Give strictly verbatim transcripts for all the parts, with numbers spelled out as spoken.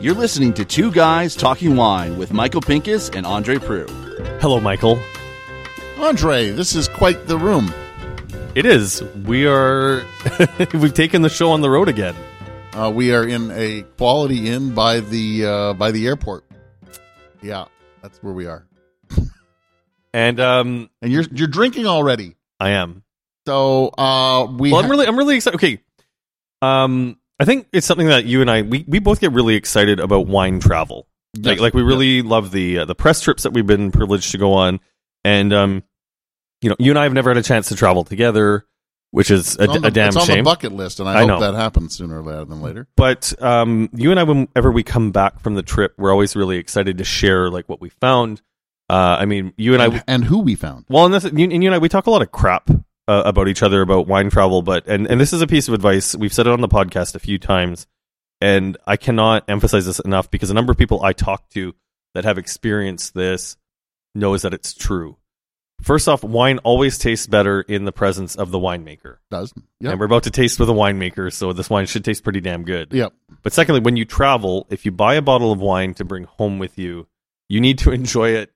You're listening to Two Guys Talking Wine with Michael Pincus and Andre Prue. Hello, Michael. Andre, this is quite the room. It is. We are... We've taken the show on the road again. Uh, we are in a Quality Inn by the uh, by the airport. Yeah, that's where we are. and um, and you're you're drinking already. I am. So uh, we. Well, ha- I'm really I'm really excited. Okay. Um, I think it's something that you and I we, we both get really excited about wine travel. Yes. Like like we really yes. love the uh, the press trips that we've been privileged to go on, and um, you know, you and I have never had a chance to travel together. Which is a, the, a damn shame. It's on shame. The bucket list, and I, I hope know. that happens sooner rather than later. But um, you and I, whenever we come back from the trip, we're always really excited to share like what we found. Uh, I mean, you and, and I... And who we found. Well, and, that's, and you and I, we talk a lot of crap uh, about each other, about wine travel, but and, and this is a piece of advice. We've said it on the podcast a few times, and I cannot emphasize this enough because a number of people I talk to that have experienced this knows that it's true. First off, wine always tastes better in the presence of the winemaker. Does. Yep. And we're about to taste with a winemaker, so this wine should taste pretty damn good. Yep. But secondly, when you travel, if you buy a bottle of wine to bring home with you, you need to enjoy it.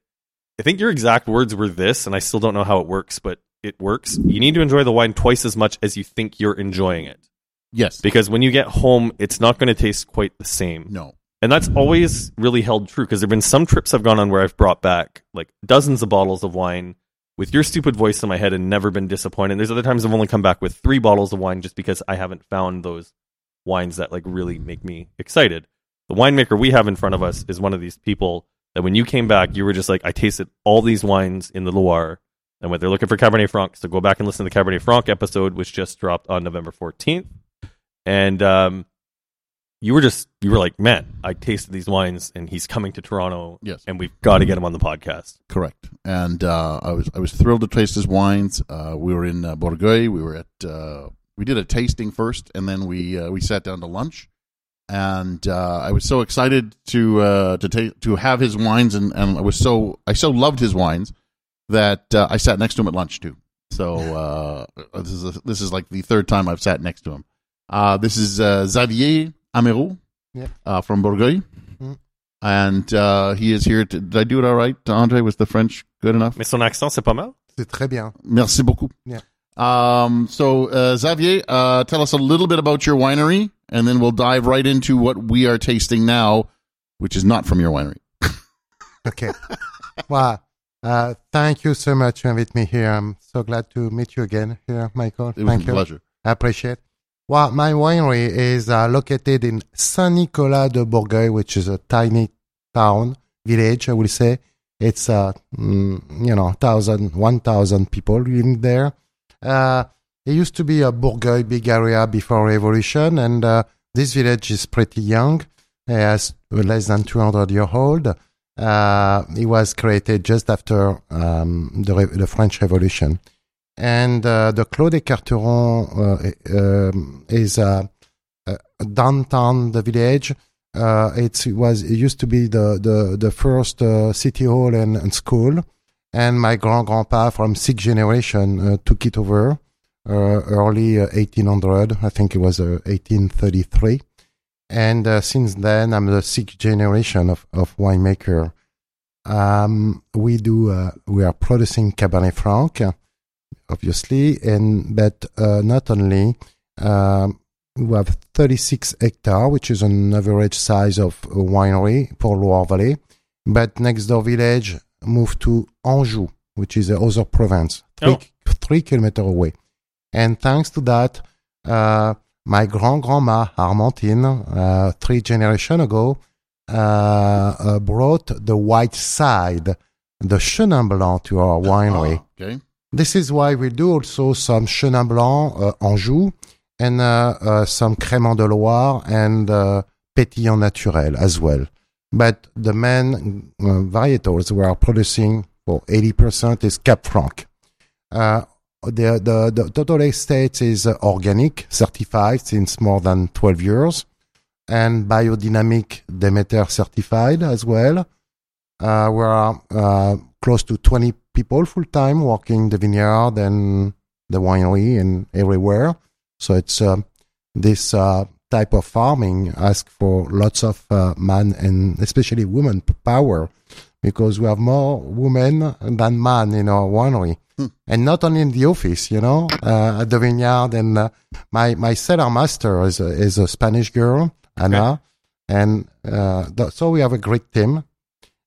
I think your exact words were this, and I still don't know how it works, but it works. You need to enjoy the wine twice as much as you think you're enjoying it. Yes. Because when you get home, it's not going to taste quite the same. No. And that's always really held true, because there have been some trips I've gone on where I've brought back like dozens of bottles of wine with your stupid voice in my head and never been disappointed. And there's other times I've only come back with three bottles of wine just because I haven't found those wines that like really make me excited. The winemaker we have in front of us is one of these people that when you came back, you were just like, I tasted all these wines in the Loire. And what they're looking for Cabernet Franc, so go back and listen to the Cabernet Franc episode, which just dropped on November fourteenth. And um, you were just, you were like, man, I tasted these wines and he's coming to Toronto. Yes. And we've got to get him on the podcast. Correct. And uh, I was I was thrilled to taste his wines. Uh, we were in uh, Bourgueil. We were at, uh, we did a tasting first and then we uh, we sat down to lunch. And uh, I was so excited to uh, to ta- to have his wines. And, and I was so, I so loved his wines that uh, I sat next to him at lunch too. So uh, this is a, this is like the third time I've sat next to him. Uh, this is uh, Xavier Amirault, yep. uh, from Bourgueil, mm-hmm. and uh, he is here. To, did I do it all right, Andre? Was the French good enough? Mais son accent, c'est pas mal. C'est très bien. Merci beaucoup. Yeah. Um, so, uh, Xavier, uh, tell us a little bit about your winery, and then we'll dive right into what we are tasting now, which is not from your winery. Okay. Wow. Uh, thank you so much for inviting me here. I'm so glad to meet you again here, Michael. It was thank a you. pleasure. I appreciate it. Well, my winery is uh, located in Saint Nicolas de Bourgueil, which is a tiny town, village, I will say. It's, uh, mm, you know, one thousand people living there. Uh, it used to be a Bourgueil big area before Revolution, and uh, this village is pretty young. It has less than two hundred years old. Uh, it was created just after um, the, Re- the French Revolution. And uh, the Clos des Quarterons uh, uh, is uh, uh, downtown the village. Uh, it was it used to be the the the first uh, city hall and, and school. And my grand grandpa from sixth generation uh, took it over uh, early uh, eighteen hundred. I think it was uh, eighteen thirty-three. And uh, since then, I'm the sixth generation of of winemaker. Um, we do uh, we are producing Cabernet Franc. Obviously, and but uh, not only, uh, we have thirty-six hectares, which is an average size of a winery for Loire Valley. But next door village moved to Anjou, which is the other province, three, oh. three kilometers away. And thanks to that, uh, my grand-grandma, Armantine, uh, three generations ago, uh, uh, brought the white side, the Chenin Blanc, to our winery. Oh, okay. This is why we do also some Chenin Blanc, uh, Anjou, and uh, uh, some Cremant de Loire and uh, Pétillant Naturel as well. But the main uh, varietals we are producing for eighty percent is Cab Franc. Uh, the, the, the total estate is uh, organic, certified since more than twelve years, and biodynamic Demeter certified as well. Uh, we are uh, close to twenty people full-time working the vineyard and the winery and everywhere. So it's uh, this uh, type of farming asks for lots of uh, man and especially women power, because we have more women than men in our winery. Hmm. And not only in the office, you know, uh, at the vineyard. And uh, my, my cellar master is a, is a Spanish girl, Ana. Okay. And uh, th- so we have a great team.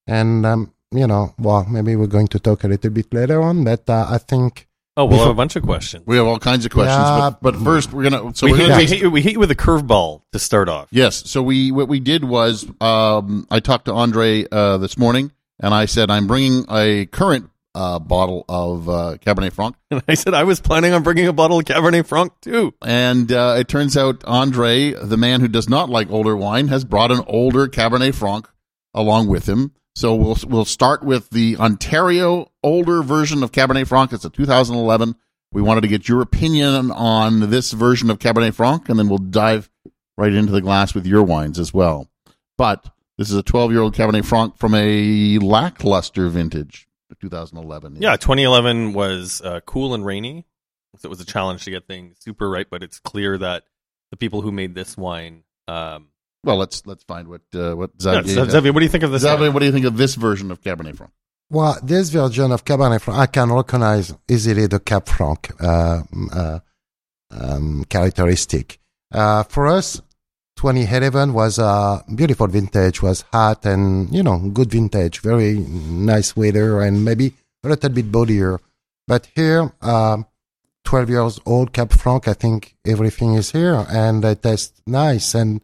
And, um, you know, well, maybe we're going to talk a little bit later on, but uh, I think... Oh, we'll before, have a bunch of questions. We have all kinds of questions, yeah, but, but first we're going to... So we, hit, we, hit, we hit you with a curveball to start off. Yes, so we what we did was um, I talked to Andre uh, this morning, and I said, I'm bringing a current uh, bottle of uh, Cabernet Franc. And I said, I was planning on bringing a bottle of Cabernet Franc, too. And uh, it turns out Andre, the man who does not like older wine, has brought an older Cabernet Franc along with him. So we'll we'll start with the Ontario older version of Cabernet Franc. It's a two thousand eleven. We wanted to get your opinion on this version of Cabernet Franc, and then we'll dive right into the glass with your wines as well. But this is a twelve-year-old Cabernet Franc from a lackluster vintage, two thousand eleven. Yeah, twenty eleven was uh, cool and rainy, so it was a challenge to get things super right, but it's clear that the people who made this wine... Um, Well, let's let's find what uh, what Xavier. No, Xavier, what do you think of this? Xavier, what do you think of this version of Cabernet Franc? Well, this version of Cabernet Franc, I can recognize easily the Cab Franc uh, uh, um, characteristic. Uh, for us, twenty eleven was a beautiful vintage, was hot and you know good vintage, very nice weather and maybe a little bit bodier. But here, uh, twelve years old Cab Franc, I think everything is here and it tastes nice and.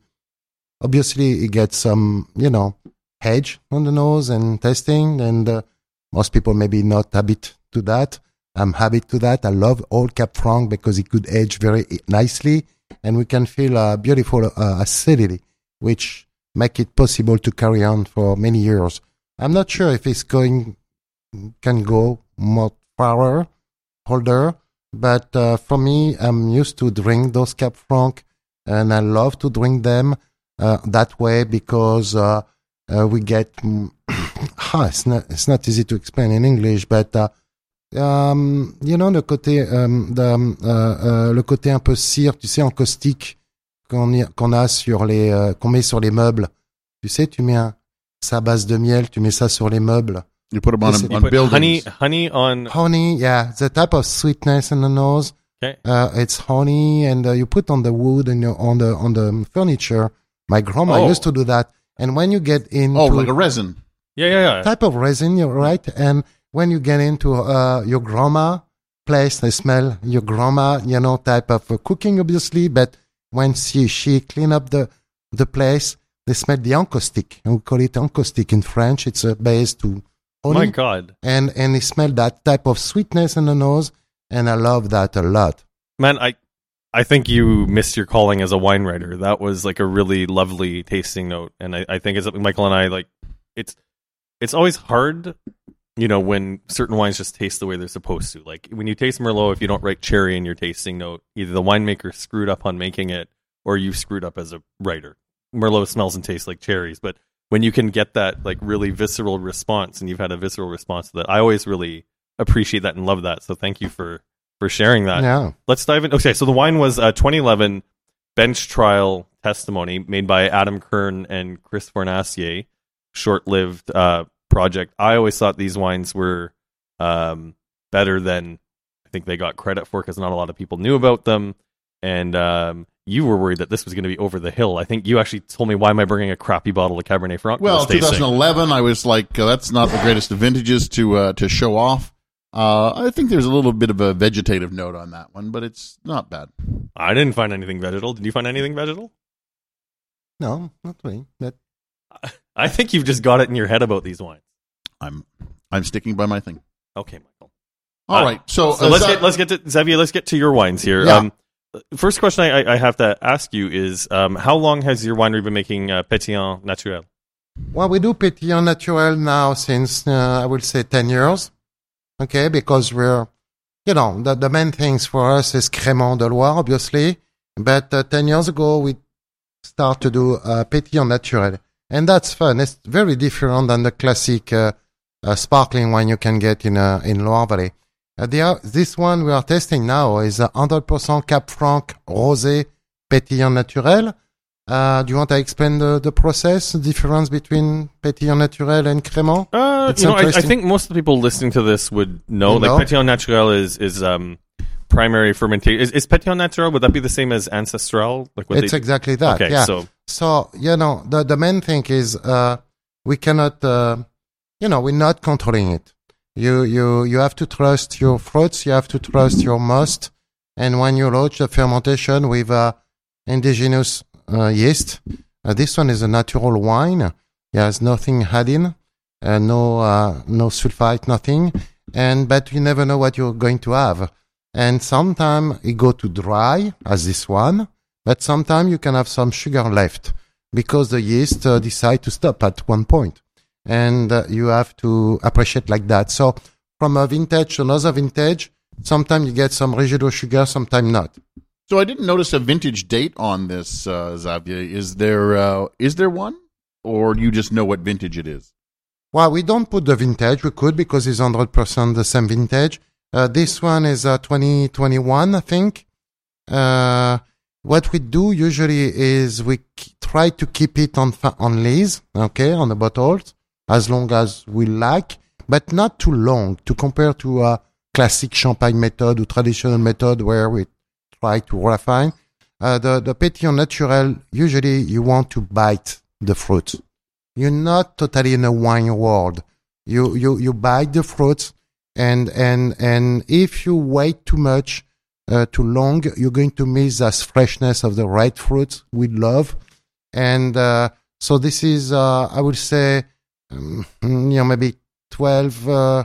Obviously, it gets some, you know, hedge on the nose and tasting, and uh, most people maybe not habit to that. I'm habit to that. I love old Cab Franc because it could age very nicely, and we can feel a beautiful uh, acidity, which make it possible to carry on for many years. I'm not sure if it's going can go more farther, older, but uh, for me, I'm used to drink those Cab Franc, and I love to drink them. Uh, that way because uh, uh, we get ah, it's not it's not easy to explain in English, but uh, um, you know le côté um, de, uh, uh, le côté un peu cire, tu sais, en caustique qu'on y, qu'on a sur les uh, qu'on met sur les meubles, tu sais, tu mets un, sa base de miel, tu mets ça sur les meubles. You put them on, a, on put buildings. Honey, honey on honey, yeah, the type of sweetness in the nose. Okay, uh, it's honey, and uh, you put on the wood and on the on the furniture. My grandma oh. used to do that. And when you get into... Oh, like a resin. Yeah, yeah, yeah. Type of resin, you're right. And when you get into uh, your grandma place, they smell your grandma, you know, type of uh, cooking, obviously. But when she, she clean up the, the place, they smell the encaustique. And we call it encaustique in French. It's a base to honey. My God. And, and they smell that type of sweetness in the nose. And I love that a lot. Man, I... I think you missed your calling as a wine writer. That was like a really lovely tasting note, and I, I think as Michael and I like, it's it's always hard, you know, when certain wines just taste the way they're supposed to. Like when you taste Merlot, if you don't write cherry in your tasting note, either the winemaker screwed up on making it, or you screwed up as a writer. Merlot smells and tastes like cherries, but when you can get that like really visceral response, and you've had a visceral response to that, I always really appreciate that and love that. So thank you for. For sharing that. Yeah. Let's dive in. Okay, so the wine was a twenty eleven bench trial testimony made by Adam Kern and Chris Fornacier, short-lived uh, project. I always thought these wines were um, better than I think they got credit for because not a lot of people knew about them. And um, you were worried that this was going to be over the hill. I think you actually told me, why am I bringing a crappy bottle of Cabernet Franc? Well, twenty eleven, I was like, uh, that's not the greatest of vintages to uh, to show off. Uh, I think there's a little bit of a vegetative note on that one, but it's not bad. I didn't find anything vegetal. Did you find anything vegetal? No, not really. That... I think you've just got it in your head about these wines. I'm, I'm sticking by my thing. Okay, Michael. All uh, right. So, so uh, let's get let's get to Xavier. Let's get to your wines here. Yeah. Um, first question I, I have to ask you is, um, how long has your winery been making uh, Pétillant Naturel? Well, we do Pétillant Naturel now since uh, I would say ten years. Okay, because we're, you know, the, the main things for us is Cremant de Loire, obviously. But uh, ten years ago, we start to do uh, Pétillant Naturel. And that's fun. It's very different than the classic uh, uh, sparkling wine you can get in uh, in Loire Valley. Uh, they are, this one we are testing now is uh, one hundred percent Cab Franc Rosé Pétillant Naturel. Uh, do you want to explain the, the process, the difference between Pétillant Naturel and Cremant? Uh, you know, I, I think most of the people listening to this would know. You like know? Pétillant Naturel is is um, primary fermentation. Is, is Pétillant Naturel, would that be the same as Ancestral? Like what it's they... exactly that, okay, yeah. So, so you know, the, the main thing is uh, we cannot, uh, you know, we're not controlling it. You, you, you have to trust your fruits, you have to trust your must, and when you launch the fermentation with uh, indigenous uh, yeast, uh, this one is a natural wine. It has nothing added, uh, no uh, no sulfite, nothing, and but you never know what you're going to have. And sometimes it go to dry, as this one, but sometimes you can have some sugar left because the yeast uh, decide to stop at one point. And uh, you have to appreciate like that. So from a vintage to another vintage, sometimes you get some residual sugar, sometimes not. So I didn't notice a vintage date on this, uh, Xavier. Is there uh, is there one? Or do you just know what vintage it is? Well, we don't put the vintage. We could because it's one hundred percent the same vintage. Uh, this one is uh, twenty twenty-one, I think. Uh, what we do usually is we k- try to keep it on, fa- on lees, okay, on the bottles. As long as we like, but not too long to compare to a classic champagne method or traditional method where we try to refine. Uh, the, the Pétillant Naturel, usually you want to bite the fruit. You're not totally in a wine world. You, you, you bite the fruit and, and, and if you wait too much, uh, too long, you're going to miss that freshness of the right fruit we love. And, uh, so this is, uh, I would say, Um, you know, maybe twelve, uh,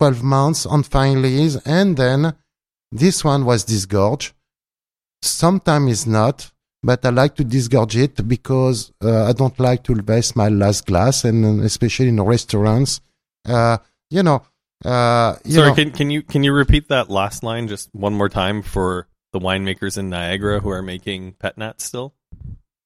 twelve months on fine lees, and then this one was disgorged. Sometimes it's not, but I like to disgorge it because uh, I don't like to waste my last glass, and especially in restaurants, uh, you know. Uh, you Sorry, know. Can, can you can you repeat that last line just one more time for the winemakers in Niagara who are making pet nats still?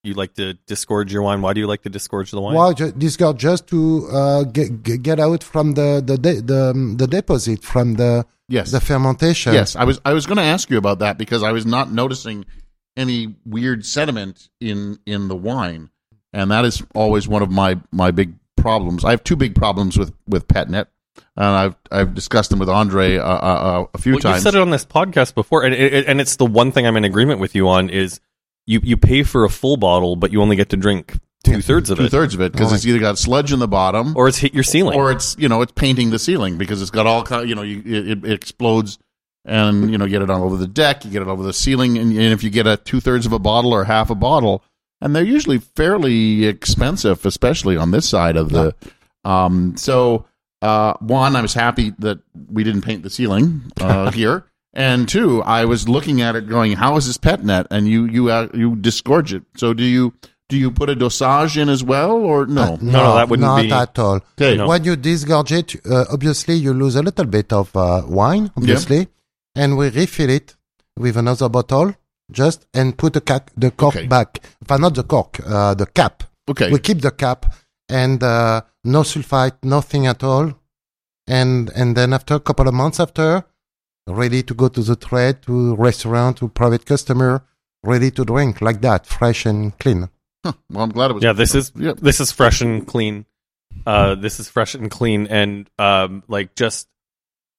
You like to disgorge your wine. Why do you like to disgorge the wine? Well, ju- disgorge just to uh, get get out from the the de- the, um, the deposit from the yes. the fermentation. Yes, I was I was going to ask you about that because I was not noticing any weird sediment in in the wine, and that is always one of my, my big problems. I have two big problems with with pet net. And I've I've discussed them with Andre uh, uh, a few well, times. You said it on this podcast before, and it, and it's the one thing I'm in agreement with you on is. You you pay for a full bottle, but you only get to drink two thirds of it. Two thirds of it because oh, it's either got sludge in the bottom, or it's hit your ceiling, or it's you know it's painting the ceiling because it's got all kind. You know, you, it, it explodes, and you know get it all over the deck, you get it all over the ceiling, and, and if you get a two thirds of a bottle or half a bottle, and they're usually fairly expensive, especially on this side of the. Yeah. Um, so uh, one, I was happy that we didn't paint the ceiling uh, here. And two, I was looking at it going, how is this pet net? And you you uh, you disgorge it. So do you do you put a dosage in as well or no? Uh, no, no, that wouldn't not be. Not at all. Okay. No. When you disgorge it, uh, obviously you lose a little bit of uh, wine, obviously. Yep. And we refill it with another bottle just and put the, ca- the cork okay. back. But not the cork, uh, the cap. Okay. We keep the cap and uh, no sulfite, nothing at all. And and then after a couple of months after... ready to go to the trade, to restaurant, to private customer, ready to drink like that, fresh and clean. Huh. Well, I'm glad it was. Yeah, this is yeah. this is fresh and clean. Uh, this is fresh and clean, and um, like just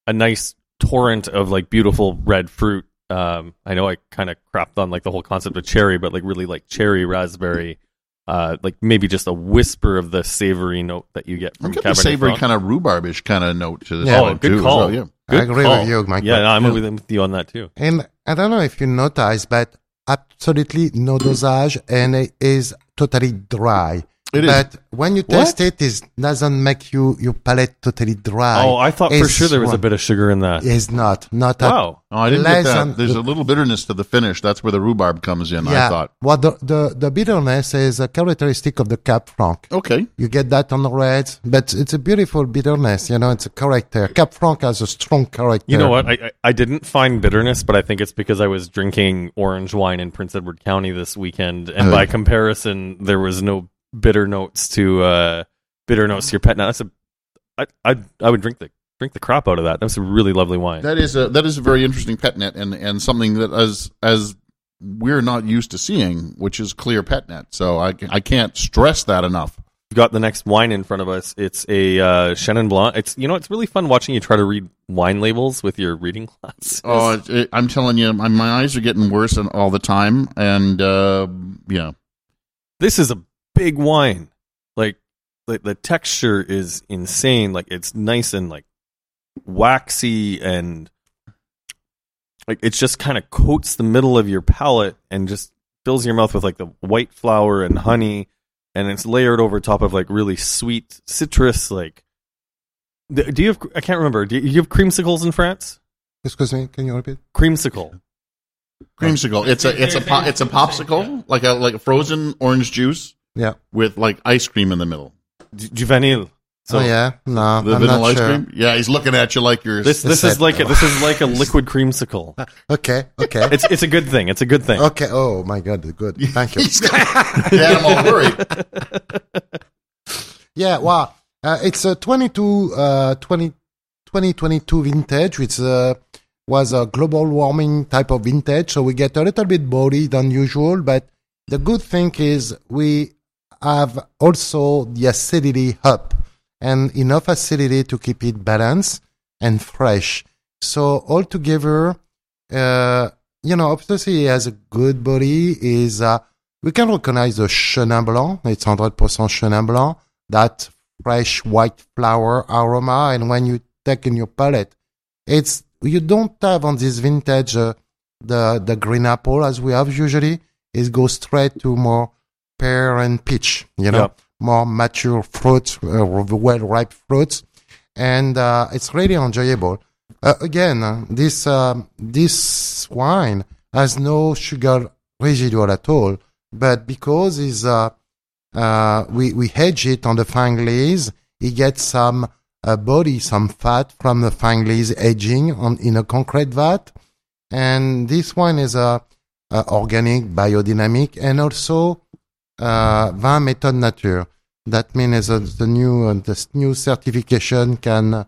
a nice torrent of like beautiful red fruit. Um, I know I kind of crapped on like the whole concept of cherry, but like really like cherry, raspberry, uh, like maybe just a whisper of the savory note that you get from Cabernet Franc. Savory kind of rhubarbish kind of note to this. Yeah. Oh, good call. Well, yeah. Good I agree call. with you, Michael. Yeah, no, I'm yeah. with you on that too. And I don't know if you noticed, but absolutely no dosage, and it is totally dry. It but is. when you what? taste it, it doesn't make you your palate totally dry. Oh, I thought it's for sure there was a bit of sugar in that. It's not. Not wow. At oh, I didn't get that. There's a little bitterness to the finish. That's where the rhubarb comes in, yeah. I thought. Well, the, the, the bitterness is a characteristic of the Cab Franc. Okay. You get that on the reds, but it's a beautiful bitterness. You know, it's a character. Cab Franc has a strong character. You know what? I, I, I didn't find bitterness, but I think it's because I was drinking orange wine in Prince Edward County this weekend, and by comparison, there was no bitter notes to uh, bitter notes to your pet. Now that's a I I I would drink the drink the crap out of that. That's a really lovely wine. That is a that is a very interesting pet net, and and something that as as we're not used to seeing, which is clear pet net. So I I can't stress that enough. We've got the next wine in front of us. It's a uh, Chenin Blanc. It's you know it's really fun watching you try to read wine labels with your reading glasses. Oh, it, it, I'm telling you, my, my eyes are getting worse and, all the time, and uh, yeah, this is a big wine. Like the the texture is insane. Like it's nice and like waxy, and like it's just kind of coats the middle of your palate and just fills your mouth with like the white flour and honey. And it's layered over top of like really sweet citrus. Like, do you have? I can't remember. Do you have creamsicles in France? Excuse me. Can you repeat? Creamsicle. Creamsicle. It's a it's a po- it's a popsicle, like a like a frozen orange juice. Yeah. With like ice cream in the middle. Du, du vanille. So oh yeah. No. The I'm vanilla not ice sure. cream. Yeah, he's looking at you like you're. This this is like a, this is like a liquid creamsicle. Okay. Okay. It's it's a good thing. It's a good thing. Okay. Oh my God. Good. Thank you. Yeah, I'm all worried. Yeah. Wow. Uh, it's a twenty-two, uh, twenty, twenty twenty-two vintage, which uh, was a global warming type of vintage. So we get a little bit body than usual, but the good thing is we have also the acidity up. And enough acidity to keep it balanced and fresh. So altogether, uh, you know, obviously it has a good body. Is uh, we can recognize the Chenin Blanc. It's one hundred percent Chenin Blanc. That fresh white flower aroma. And when you take in your palate, it's you don't have on this vintage uh, the the green apple as we have usually. It goes straight to more pear and peach. You know. Yep. More mature fruits, uh, well-ripe fruits, and uh, it's really enjoyable. Uh, again, uh, this uh, this wine has no sugar residual at all, but because is uh, uh, we we hedge it on the fingers, it gets some uh, body, some fat from the fingers aging on in a concrete vat, and this wine is a uh, uh, organic, biodynamic, and also. Uh, Vin Méthode Nature. That means uh, the new uh, the new certification can uh,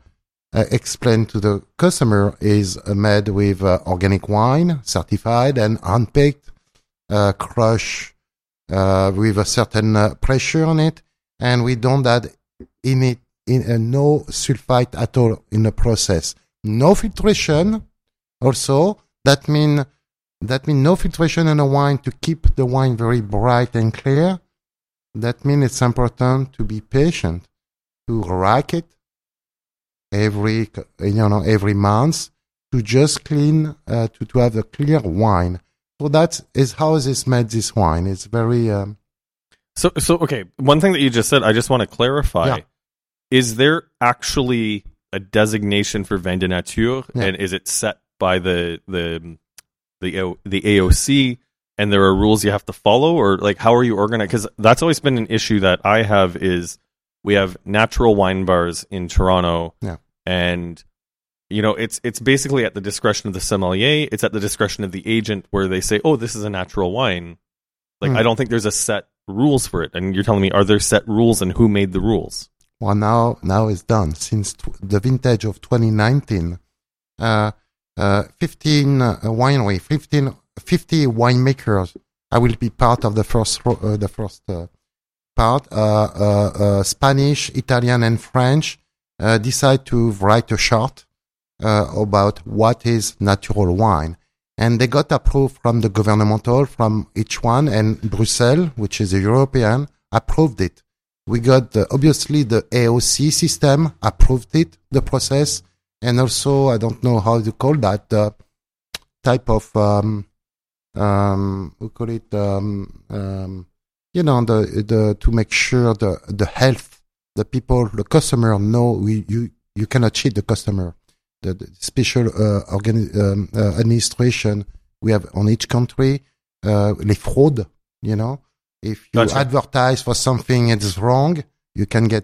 explain to the customer is uh, made with uh, organic wine, certified and handpicked, uh, crushed uh, with a certain uh, pressure on it, and we don't add in it in uh, no sulfite at all in the process. No filtration. Also, that means. That means no filtration in the wine to keep the wine very bright and clear. That means it's important to be patient, to rack it every you know every month to just clean uh, to to have a clear wine. So that is how this made this wine. It's very um, so so okay. One thing that you just said, I just want to clarify: yeah. Is there actually a designation for vin de nature, yeah. and is it set by the the The, the A O C, and there are rules you have to follow, or like how are you organized? Because that's always been an issue that I have is we have natural wine bars in Toronto, yeah. and you know it's it's basically at the discretion of the sommelier. It's at the discretion of the agent where they say, "Oh, this is a natural wine." Like mm. I don't think there's a set rules for it. And you're telling me, are there set rules, and who made the rules? Well, now now it's done since t- the vintage of twenty nineteen. Uh, Uh, fifteen uh, winery, fifteen, fifty winemakers. I will be part of the first, uh, the first uh, part. Uh, uh, uh, Spanish, Italian, and French uh, decide to write a chart uh, about what is natural wine, and they got approved from the governmental from each one. And Bruxelles, which is a European, approved it. We got the, obviously the A O C system approved it. The process. And also, I don't know how to call that uh, type of um, um, we call it, um, um, you know, the the to make sure the the health, the people, the customer know we, you you cannot cheat the customer. The, the special uh, organi- um, uh, administration we have on each country, uh, les fraudes, you know, if you gotcha. Advertise for something and it's wrong, you can get,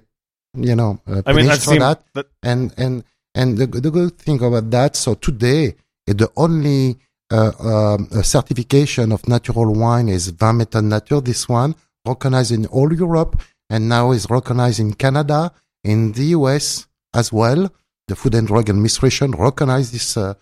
you know, uh, punished I mean, I've for seen, that, but- and and. And the, the good thing about that, so today, the only uh, um, certification of natural wine is Vin Méthode Nature, this one, recognized in all Europe, and now is recognized in Canada, in the U S as well. the Food and Drug Administration recognized this uh,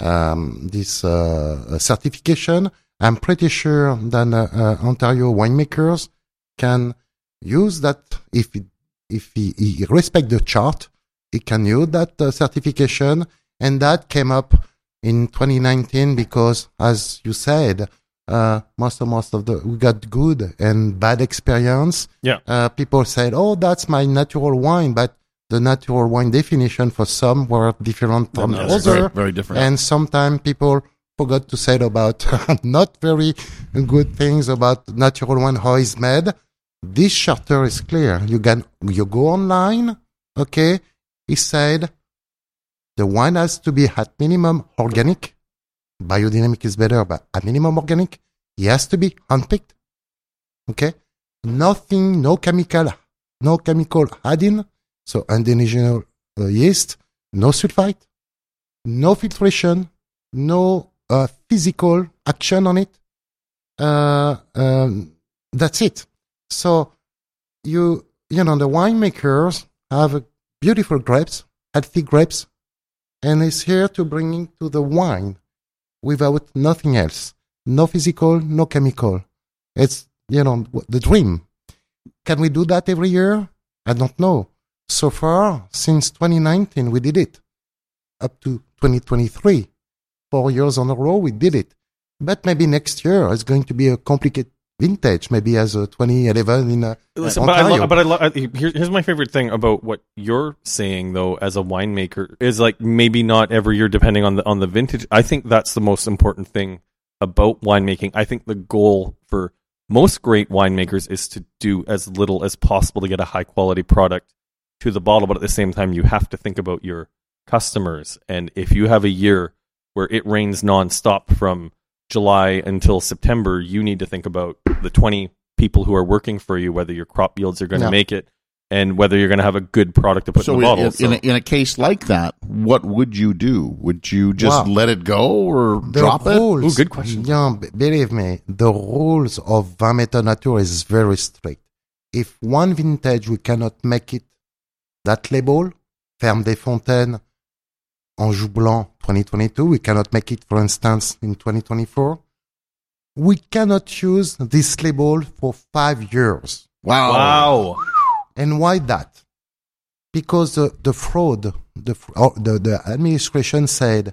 um, this uh, certification. I'm pretty sure that uh, uh, Ontario winemakers can use that if it, if he, he respect the chart, he can use that uh, certification, and that came up in twenty nineteen because, as you said, uh, most of most of the we got good and bad experience. Yeah, uh, people said, "Oh, that's my natural wine," but the natural wine definition for some were different from no, no, other, very, very different, and sometimes people forgot to say about not very good things about natural wine, how it's made. This charter is clear. You can you go online, okay? He said the wine has to be at minimum organic. Biodynamic is better, but at minimum organic. It has to be handpicked, okay? Nothing, no chemical, no chemical adding, so indigenous uh, yeast, no sulfite, no filtration, no Uh, physical action on it. Uh, um, that's it. So you you know the winemakers have beautiful grapes, healthy grapes, and it's here to bring into the wine without nothing else, no physical, no chemical. It's you know the dream. Can we do that every year? I don't know. So far, since twenty nineteen, we did it up to twenty twenty-three. Four years on a row, we did it. But maybe next year it's going to be a complicated vintage, maybe as a twenty eleven in a, Listen, Ontario. But, I lo- but I lo- here, here's my favorite thing about what you're saying, though, as a winemaker, is like maybe not every year, depending on the on the vintage. I think that's the most important thing about winemaking. I think the goal for most great winemakers is to do as little as possible to get a high-quality product to the bottle. But at the same time, you have to think about your customers. And if you have a year where it rains nonstop from July until September, you need to think about the twenty people who are working for you, whether your crop yields are going to yeah. make it, and whether you're going to have a good product to put so in the bottle. In, so. in, a, in a case like that, what would you do? Would you just wow. let it go or the drop rules, it? Oh, good question. Yeah, believe me, the rules of Vin Méthode Nature is very strict. If one vintage we cannot make it, that label, Ferme des Fontaines, Anjou Blanc twenty twenty-two, we cannot make it, for instance, in twenty twenty-four. We cannot use this label for five years. Wow. Wow. And why that? Because the, the fraud, the, the the administration said,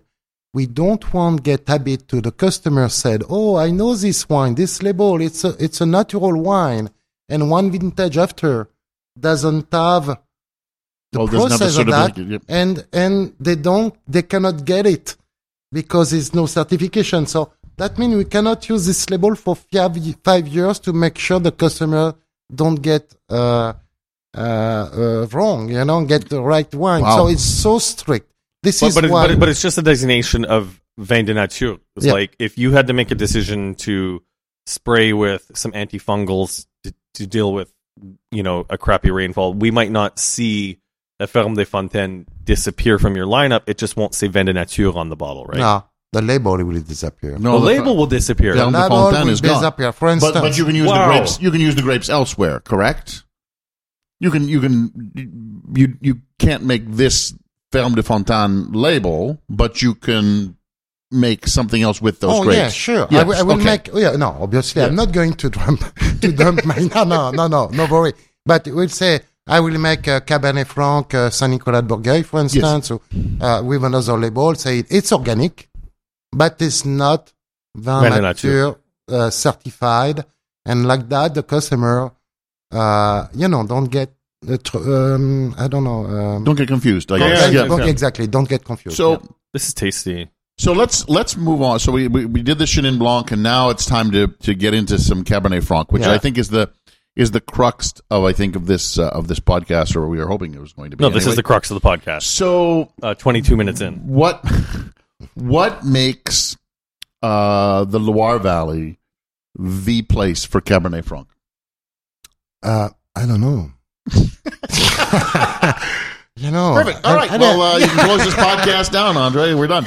we don't want get habit to the customer said, oh, I know this wine, this label, it's a, it's a natural wine. And one vintage after doesn't have the well, process of that, yep. and and they don't, they cannot get it because there's no certification. So that means we cannot use this label for five, five years to make sure the customer don't get uh, uh, uh, wrong, you know, get the right wine. Wow. So it's so strict. This but, is but, why it, but, but it's just a designation of vin de nature. It's yeah. like if you had to make a decision to spray with some antifungals to, to deal with, you know, a crappy rainfall, we might not see a Ferme des Fontaines disappear from your lineup. It just won't say Vin de Nature on the bottle, right? No, the label will disappear. No, the, the label fr- will disappear. Ferme des Fontaines is gone. Disappear, for instance. But, but you can use wow. the grapes. You can use the grapes elsewhere, correct? You can you can you you can't make this Ferme des Fontaines label, but you can make something else with those oh, grapes. Oh yeah, sure. Yes. I, w- I will okay. make. Yeah, no, obviously yeah. I'm not going to dump to dump my. No, no, no, no, no worry. But we'll say, I will make a Cabernet Franc, uh, Saint Nicolas de Bourgueil, for instance, yes. so, uh, with another label. Say it's organic, but it's not Vin Nature uh, certified, and like that, the customer, uh, you know, don't get, uh, tr- um, I don't know, um, don't get confused. I guess. Yeah, yeah, don't, yeah. Exactly, don't get confused. So yeah. This is tasty. So let's let's move on. So we, we, we did the Chenin Blanc, and now it's time to to get into some Cabernet Franc, which yeah. I think is the. Is the crux of I think of this uh, of this podcast, or we were hoping it was going to be. No, anyway. This is the crux of the podcast. So, uh, twenty-two minutes in, what what makes uh, the Loire Valley the place for Cabernet Franc? Uh, I don't know. You know, perfect. All right, I, I, well, uh, you can close this podcast down, Andre. We're done.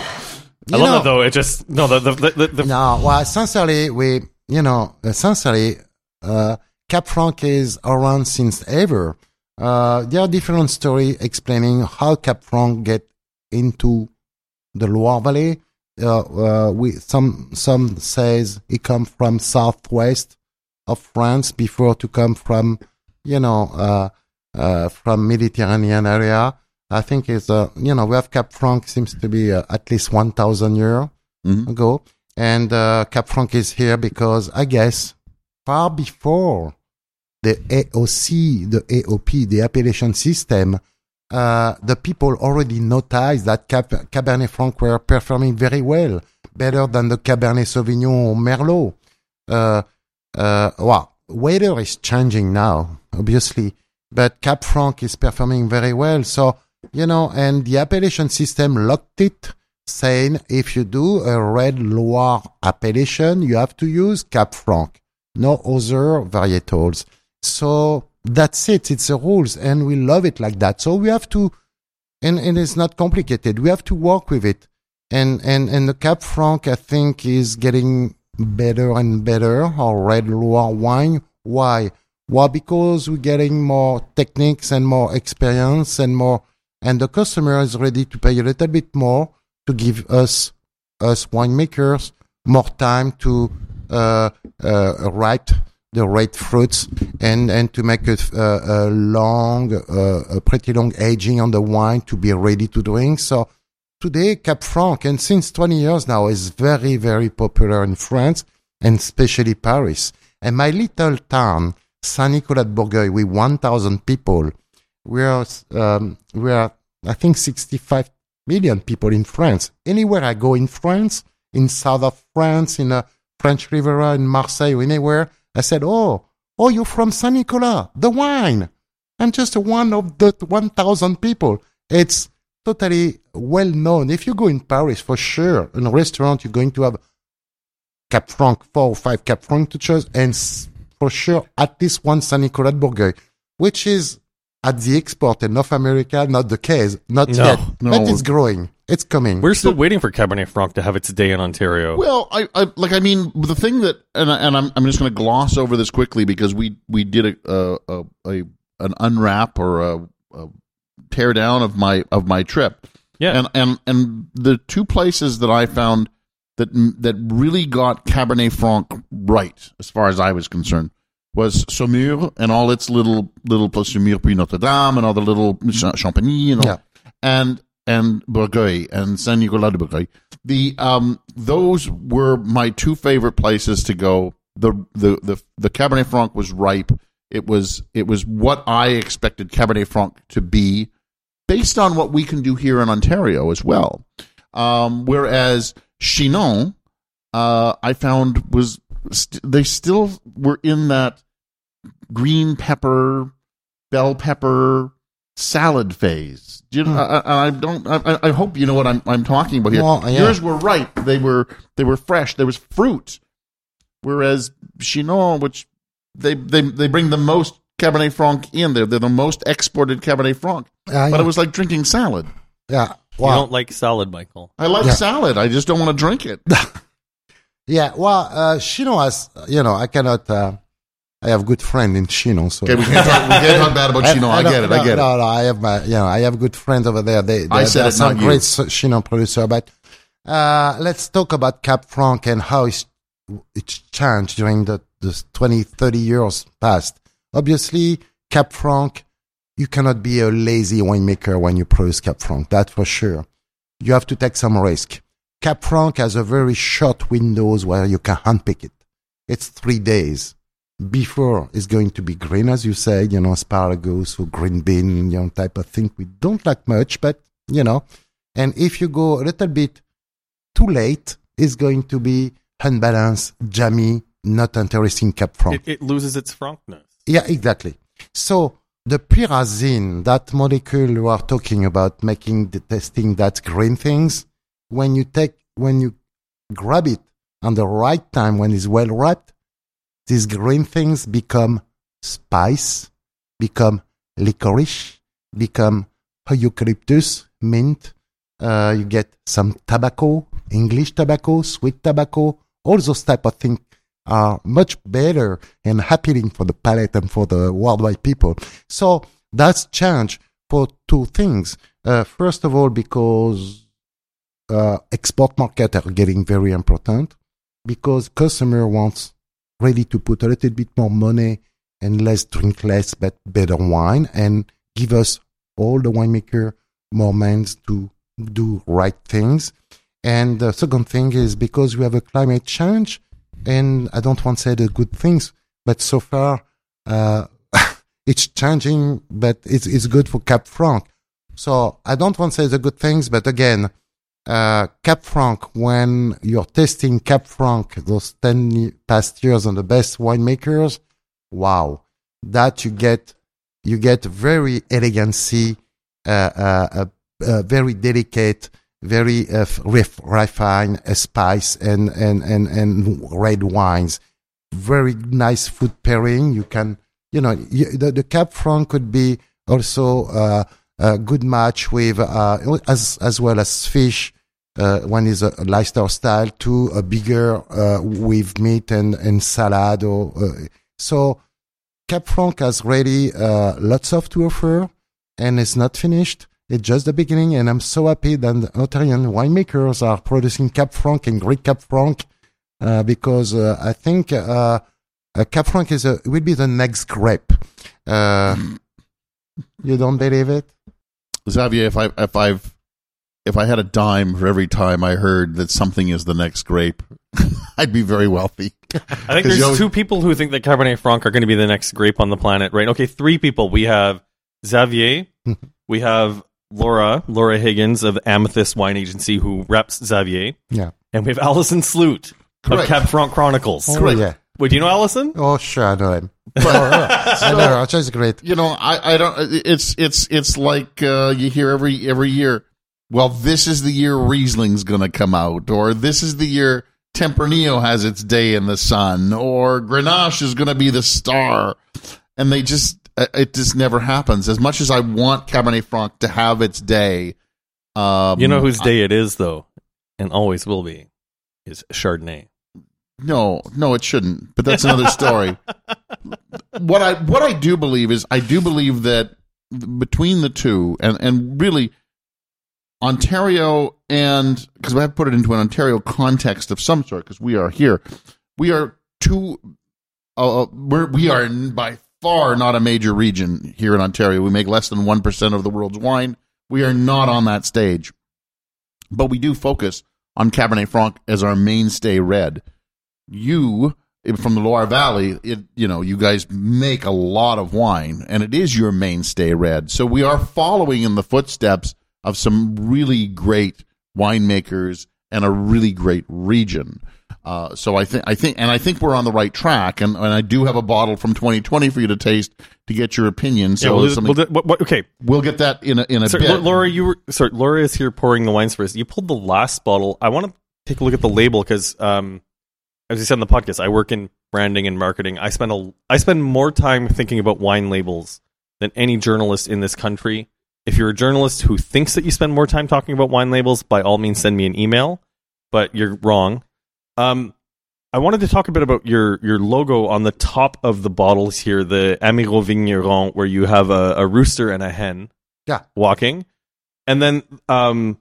I love know, that though. It just no the the, the, the no. Well, essentially, we you know essentially. Uh, Cab Franc is around since ever. Uh, there are different stories explaining how Cap Franc get into the Loire Valley. Uh, uh, we, some some says it come from southwest of France before to come from, you know, uh, uh, from Mediterranean area. I think it's uh, you know, we have Cap Franc seems to be uh, at least one thousand years mm-hmm. ago, and uh, Cap Franc is here because I guess far before the A O C, the A O P, the appellation system, uh, the people already noticed that Cap- Cabernet Franc were performing very well, better than the Cabernet Sauvignon or Merlot. Uh, uh, well, weather is changing now, obviously, but Cap Franc is performing very well. So, you know, and the appellation system locked it, saying if you do a red Loire appellation, you have to use Cap Franc, no other varietals. So that's it. It's the rules, and we love it like that. So we have to, and, and it's not complicated. We have to work with it, and and and the Cap Franc, I think, is getting better and better. Our red Loire wine. Why? Well, because we're getting more techniques and more experience and more, and the customer is ready to pay a little bit more to give us us winemakers more time to uh, uh, ripe the right fruits and, and to make a, a, a long, a, a pretty long aging on the wine to be ready to drink. So today, Cap Franc, and since twenty years now, is very, very popular in France and especially Paris. And my little town, Saint Nicolas de Bourgueil, with one thousand people, we are, um, we are, I think, sixty-five million people in France. Anywhere I go in France, in south of France, in a French Riviera, in Marseille, anywhere, I said, oh, oh, you're from Saint Nicolas, the wine. I'm just one of the one thousand people. It's totally well known. If you go in Paris, for sure, in a restaurant, you're going to have Cap Franc, four or five Cap Franc to choose, and for sure, at least one Saint Nicolas de Bourgueil, which is at the export in North America, not the case, not no, yet, no. But it's growing. It's coming. We're still waiting for Cabernet Franc to have its day in Ontario. Well, I, I like. I mean, the thing that, and, I, and I'm, I'm just going to gloss over this quickly because we we did a, a, a an unwrap or a, a tear down of my of my trip. Yeah, and and and the two places that I found that that really got Cabernet Franc right, as far as I was concerned, was Saumur and all its little little Place Saumur, puis Notre Dame, and all the little Champigny, and all, yeah. and. and Bourgueil and Saint Nicolas de Bourgueil. The um those were my two favorite places to go. The the the, the Cabernet Franc was ripe. It was it was what I expected Cabernet Franc to be based on what we can do here in Ontario as well. Um, whereas Chinon uh I found was st- they still were in that green pepper, bell pepper salad phase. Do you know, mm. I, I don't. I, I hope you know what I'm. I'm talking about here. Well, yeah. Yours were ripe. They were. They were fresh. There was fruit. Whereas Chinon, which they they they bring the most Cabernet Franc in there. They're the most exported Cabernet Franc. Uh, but yeah. It was like drinking salad. Yeah. Well, you don't like salad, Michael. I like yeah. salad. I just don't want to drink it. yeah. Well, uh, Chinon has. You know, I cannot. Uh... I have a good friend in Chinon, so okay, we can't talk, we can't talk bad about Chinon. I, I, I get it. I get no, it. No, no, I have my, you know, I have good friends over there. They, they I said it's not great Chinon producer, but uh, let's talk about Cap Franc and how it's, it's changed during the, the twenty, thirty years past. Obviously, Cap Franc, you cannot be a lazy winemaker when you produce Cap Franc. That's for sure. You have to take some risk. Cap Franc has a very short windows where you can handpick it. It's three days. Before it's going to be green, as you said, you know, asparagus or green bean, you know, type of thing we don't like much, but, you know, and if you go a little bit too late, it's going to be unbalanced, jammy, not interesting Cap Franc. It, it loses its frankness. Yeah, exactly. So the pyrazine, that molecule you are talking about, making the testing that green things, when you take, when you grab it on the right time, when it's well ripe, these green things become spice, become licorice, become eucalyptus, mint. Uh, you get some tobacco, English tobacco, sweet tobacco. All those type of things are much better and appealing for the palate and for the worldwide people. So That's challenge for two things. Uh, first of all, because uh, export markets are getting very important, because customer wants really to put a little bit more money and less drink less but better wine, and give us all the winemaker more means to do right things. And the second thing is because we have a climate change, and I don't want to say the good things, but so far uh, it's changing, but it's, it's good for Cab Franc. So I don't want to say the good things, but again, uh, Cab Franc, when you're testing Cab Franc, those ten past years on the best winemakers, wow, that you get, you get very elegancy, uh, uh, uh, very delicate, very uh, ref- refined uh, spice and, and, and, and red wines. Very nice food pairing. You can, you know, you, the, the Cab Franc could be also uh, a good match with, uh, as as well as fish. Uh, one is a lifestyle style, two, a bigger uh, with meat and, and salad. Or, uh, so Cab Franc has really uh, lots of to offer, and it's not finished. It's just the beginning, and I'm so happy that the Ontarian winemakers are producing Cab Franc and great Cab Franc, uh, because uh, I think uh, uh, Cab Franc is a, will be the next grape. Uh, you don't believe it, Xavier? If I if I've if I had a dime for every time I heard that something is the next grape, I'd be very wealthy. I think there's always two people who think that Cabernet Franc are going to be the next grape on the planet, right? Okay, three people. We have Xavier. We have Laura, Laura Higgins of Amethyst Wine Agency, who reps Xavier. Yeah. And we have Allison Sloot Correct. of Cab Franc Chronicles. Oh, yeah. Wait, do you know Allison? Oh, sure, I know him. But, so, I know her. She's great. You know, I, I don't, it's, it's, it's like, uh, you hear every, every year, well, this is the year Riesling's gonna come out, or this is the year Tempranillo has its day in the sun, or Grenache is gonna be the star. And they just, it just never happens. As much as I want Cabernet Franc to have its day, um, you know whose day I, it is, though, and always will be, is Chardonnay. No, no, it shouldn't. But that's another story. What I what I do believe is I do believe that between the two, and and really Ontario, and because we have to put it into an Ontario context of some sort, because we are here, we are two, uh, we're, we are by. Far not a major region here in Ontario. We make less than one percent of the world's wine. We are not on that stage. But we do focus on Cabernet Franc as our mainstay red. You, from the Loire Valley, it, you know, you guys make a lot of wine, and it is your mainstay red. So we are following in the footsteps of some really great winemakers and a really great region. Uh, so I think I think, and I think we're on the right track. And, and I do have a bottle from twenty twenty for you to taste to get your opinion. So yeah, we'll, something, we'll, what, what, okay, we'll get that in a in a sorry, bit. Laura, you were sorry. Laura is here pouring the wines for us. You pulled the last bottle. I want to take a look at the label because, um, as you said on the podcast, I work in branding and marketing. I spend a I spend more time thinking about wine labels than any journalist in this country. If you're a journalist who thinks that you spend more time talking about wine labels, by all means, send me an email. But you're wrong. Um, I wanted to talk a bit about your, your logo on the top of the bottles here, the Amirault Vigneron, where you have a, a rooster and a hen yeah. walking. And then um,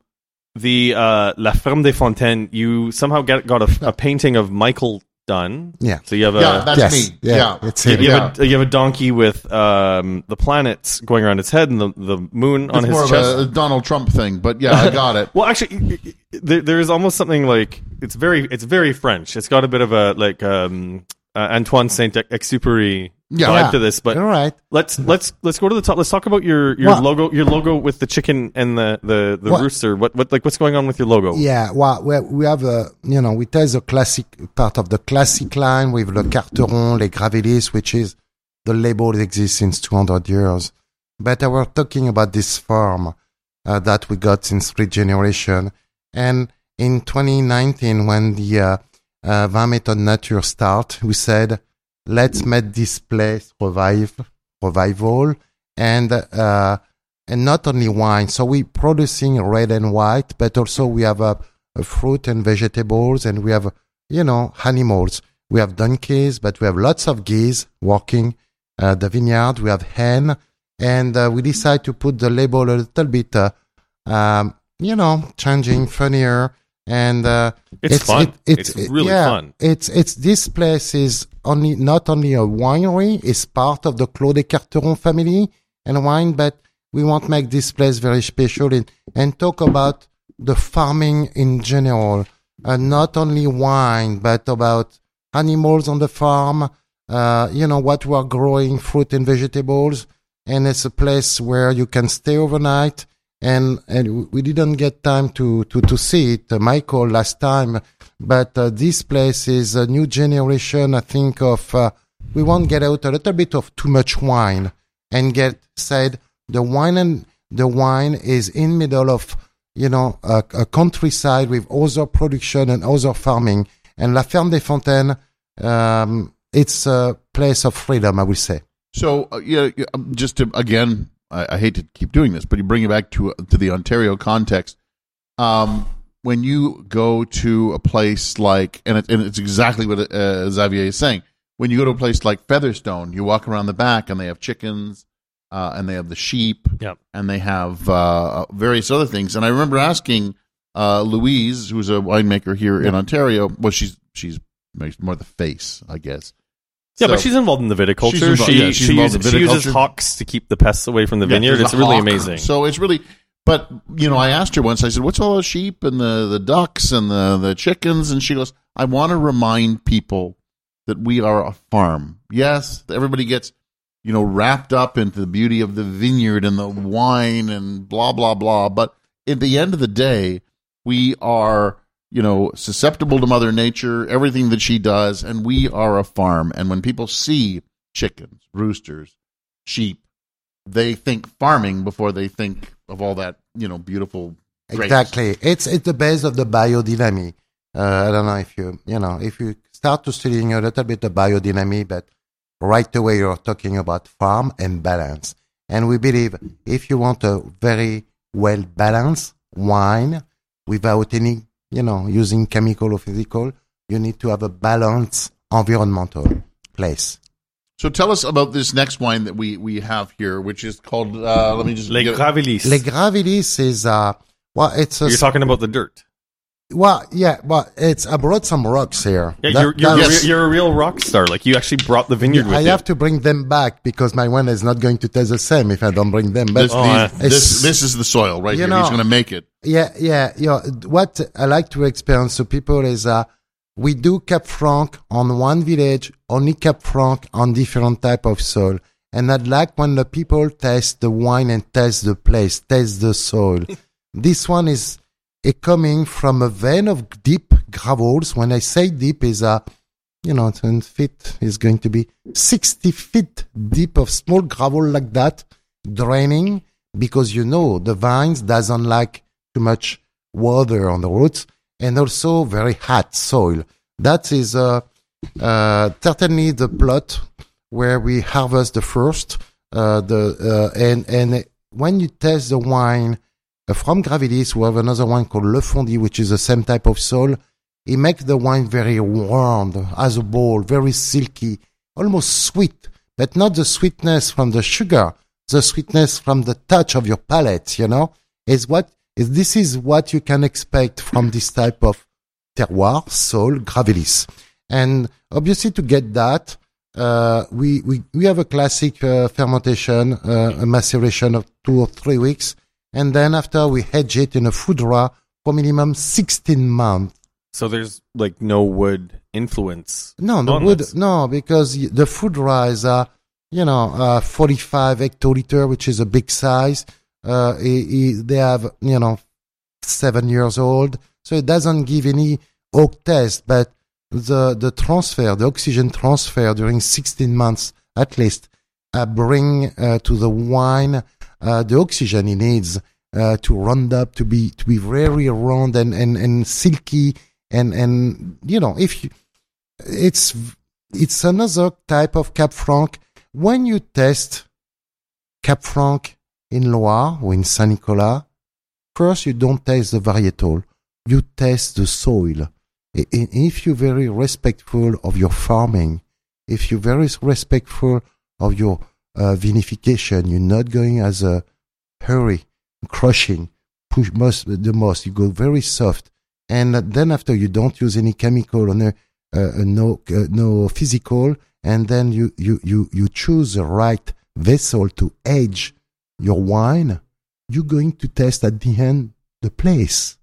the uh, La Ferme des Fontaines, you somehow get, got a, a painting of Michael done. Yeah. So you have a... Yeah, that's yes. me. Yeah. yeah. It's him. You, you, yeah. Have a, you have a donkey with um, the planets going around its head and the, the moon it's on his chest. It's more of a Donald Trump thing, but yeah, I got it. Well, actually, there, there is almost something like... It's very it's very French. It's got a bit of a, like, um, uh, Antoine Saint-Exupéry yeah. vibe yeah. to this, but all right. let's let's let's go to the top. Let's talk about your, your well, logo your logo with the chicken and the, the, the well, rooster. What what like what's going on with your logo? Yeah, well, we have a, you know, we test the classic part of the classic line with Le Quarteron, Les Gravelis, which is the label that exists since two hundred years. But I were talking about this farm uh, that we got since three generations, and in twenty nineteen, when the uh, uh, Vin Méthode Nature start, we said, let's make this place revive, revival, and uh, and not only wine. So we're producing red and white, but also we have uh, fruit and vegetables, and we have, you know, animals. We have donkeys, but we have lots of geese walking uh, the vineyard. We have hen, And uh, we decide to put the label a little bit, uh, um, you know, changing, funnier. And uh, it's, it's fun. It, it, it's it, really yeah, fun. It's it's this place is only not only a winery; it's part of the Clos des Quarterons family and wine. But we want to make this place very special and, and talk about the farming in general, uh, not only wine, but about animals on the farm. Uh, you know what we are growing, fruit and vegetables, and it's a place where you can stay overnight. And and we didn't get time to, to, to see it, uh, Michael, last time. But uh, this place is a new generation, I think, of uh, we won't get out a little bit of too much wine and get said the wine and the wine is in middle of, you know, a, a countryside with other production and other farming. And La Ferme des Fontaines, um, it's a place of freedom, I would say. So, uh, yeah, just to, again... I hate to keep doing this, but you bring it back to to the Ontario context. Um, when you go to a place like, and, it, and it's exactly what uh, Xavier is saying, when you go to a place like Featherstone, you walk around the back and they have chickens uh, and they have the sheep yep. and they have uh, various other things. And I remember asking uh, Louise, who's a winemaker here yep. in Ontario, well, she's she's more the face, I guess. Yeah, so, but she's involved in the viticulture. She's involved, she yeah, she's she, involved uses, in viticulture. She uses hawks to keep the pests away from the yeah, vineyard. It's really hawk. amazing. So it's really, but you know, I asked her once. I said, "What's all the sheep and the, the ducks and the, the chickens?" And she goes, "I want to remind people that we are a farm. Yes, everybody gets you know wrapped up into the beauty of the vineyard and the wine and blah blah blah. But at the end of the day, we are." You know, susceptible to Mother Nature, everything that she does, and we are a farm. And when people see chickens, roosters, sheep, they think farming before they think of all that, you know, beautiful grapes. Exactly. It's it's the base of the biodynamy. Uh, I don't know if you, you know, if you start to studying a little bit of biodynamy, but right away you're talking about farm and balance. And we believe if you want a very well-balanced wine without any you know, using chemical or physical, you need to have a balanced environmental place. So tell us about this next wine that we, we have here, which is called, uh, let me just... Les Gravelis. Les Gravelis is, uh, well, it's a... You're talking about the dirt. Well, yeah, but it's, I brought some rocks here. Yeah, that, you're, you're, yes. re- you're a real rock star. Like, you actually brought the vineyard yeah, with I you. I have to bring them back because my wine is not going to taste the same if I don't bring them back. This, oh, these, this, this is the soil right here. Know, he's going to make it. Yeah, yeah. You know, what I like to experience to people is uh, we do Cab Franc on one village, only Cab Franc on different type of soil. And I'd like when the people taste the wine and taste the place, taste the soil. This one is... It coming from a vein of deep gravels. When I say deep, is a, you know, ten feet is going to be sixty feet deep of small gravel like that, draining because you know the vines doesn't like too much water on the roots, and also very hot soil. That is uh, uh, certainly the plot where we harvest the first. Uh, the uh, and and when you taste the wine. Uh, from Gravelis, we have another wine called Le Fondy, which is the same type of soil. It makes the wine very round, as a ball, very silky, almost sweet, but not the sweetness from the sugar, the sweetness from the touch of your palate, you know, is what, is, this is what you can expect from this type of terroir, soil, Gravelis. And obviously to get that, uh, we, we, we have a classic uh, fermentation, uh, a maceration of two or three weeks. And then after we hedge it in a foudre for minimum sixteen months. So there's like no wood influence. No, no wood. This. No, because the foudre is a you know a forty-five hectoliter, which is a big size. Uh, it, it, they have you know seven years old, so it doesn't give any oak taste. But the the transfer, the oxygen transfer during sixteen months at least, uh, bring uh, to the wine. Uh, the oxygen it needs uh, to round up, to be to be very round and, and, and silky, and, and you know if you, it's it's another type of Cab Franc. When you test Cab Franc in Loire or in Saint Nicolas, first you don't taste the varietal, you taste the soil. And if you're very respectful of your farming, if you're very respectful of your uh, vinification. You're not going as a hurry, crushing, push most the most. You go very soft, and then after you don't use any chemical or no, uh, no, uh, no physical, and then you, you, you, you choose the right vessel to age your wine. You're going to taste at the end the place.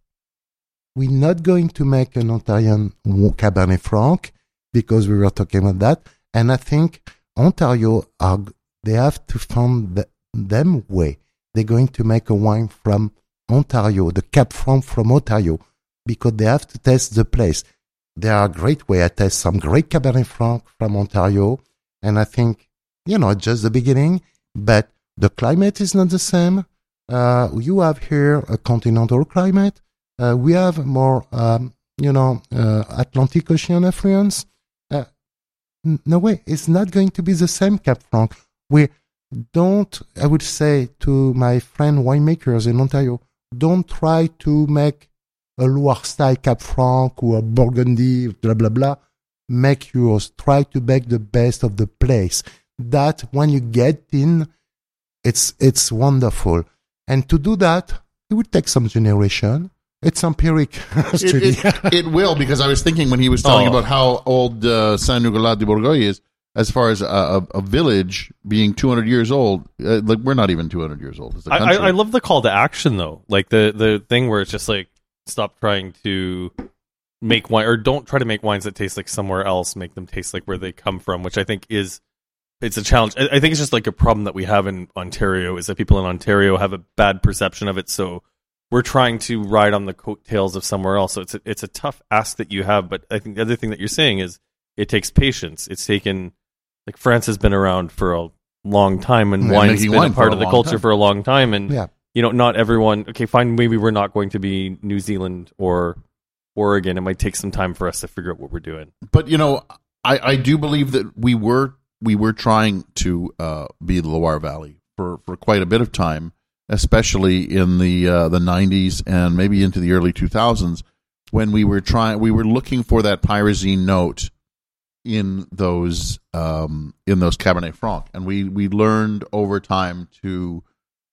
We're not going to make an Ontarian Cabernet Franc because we were talking about that. And I think Ontario, are, they have to find the, them way. They're going to make a wine from Ontario, the Cab Franc from Ontario, because they have to taste the place. There are great way. I taste some great Cabernet Franc from Ontario. And I think, you know, just the beginning, but the climate is not the same. Uh, you have here a continental climate. Uh, we have more, um, you know, uh, Atlantic Ocean affluence. Uh, n- no way. It's not going to be the same Cab Franc. We don't, I would say to my friend winemakers in Ontario, don't try to make a Loire-style Cab Franc or a Burgundy, blah, blah, blah. Make yours. Try to make the best of the place. That when you get in, it's it's wonderful. And to do that, it would take some generation. It's empiric. it, it, it will, because I was thinking when he was telling oh. about how old uh, Saint Nicolas de Bourgueil is, as far as a, a, a village being two hundred years old, uh, like we're not even two hundred years old. As a country. I, I, I love the call to action, though. Like the, the thing where it's just like, stop trying to make wine, or don't try to make wines that taste like somewhere else. Make them taste like where they come from, which I think is... It's a challenge. I think it's just like a problem that we have in Ontario is that people in Ontario have a bad perception of it. So we're trying to ride on the coattails of somewhere else. So it's a, it's a tough ask that you have. But I think the other thing that you're saying is it takes patience. It's taken, like France has been around for a long time and yeah, wine's been wine a part of the culture time. for a long time. And, yeah. you know, not everyone, okay, fine, maybe we're not going to be New Zealand or Oregon. It might take some time for us to figure out what we're doing. But, you know, I, I do believe that we were We were trying to uh, be the Loire Valley for, for quite a bit of time, especially in the uh, the nineties and maybe into the early two thousands, when we were trying. We were looking for that pyrazine note in those um, in those Cabernet Franc, and we, we learned over time to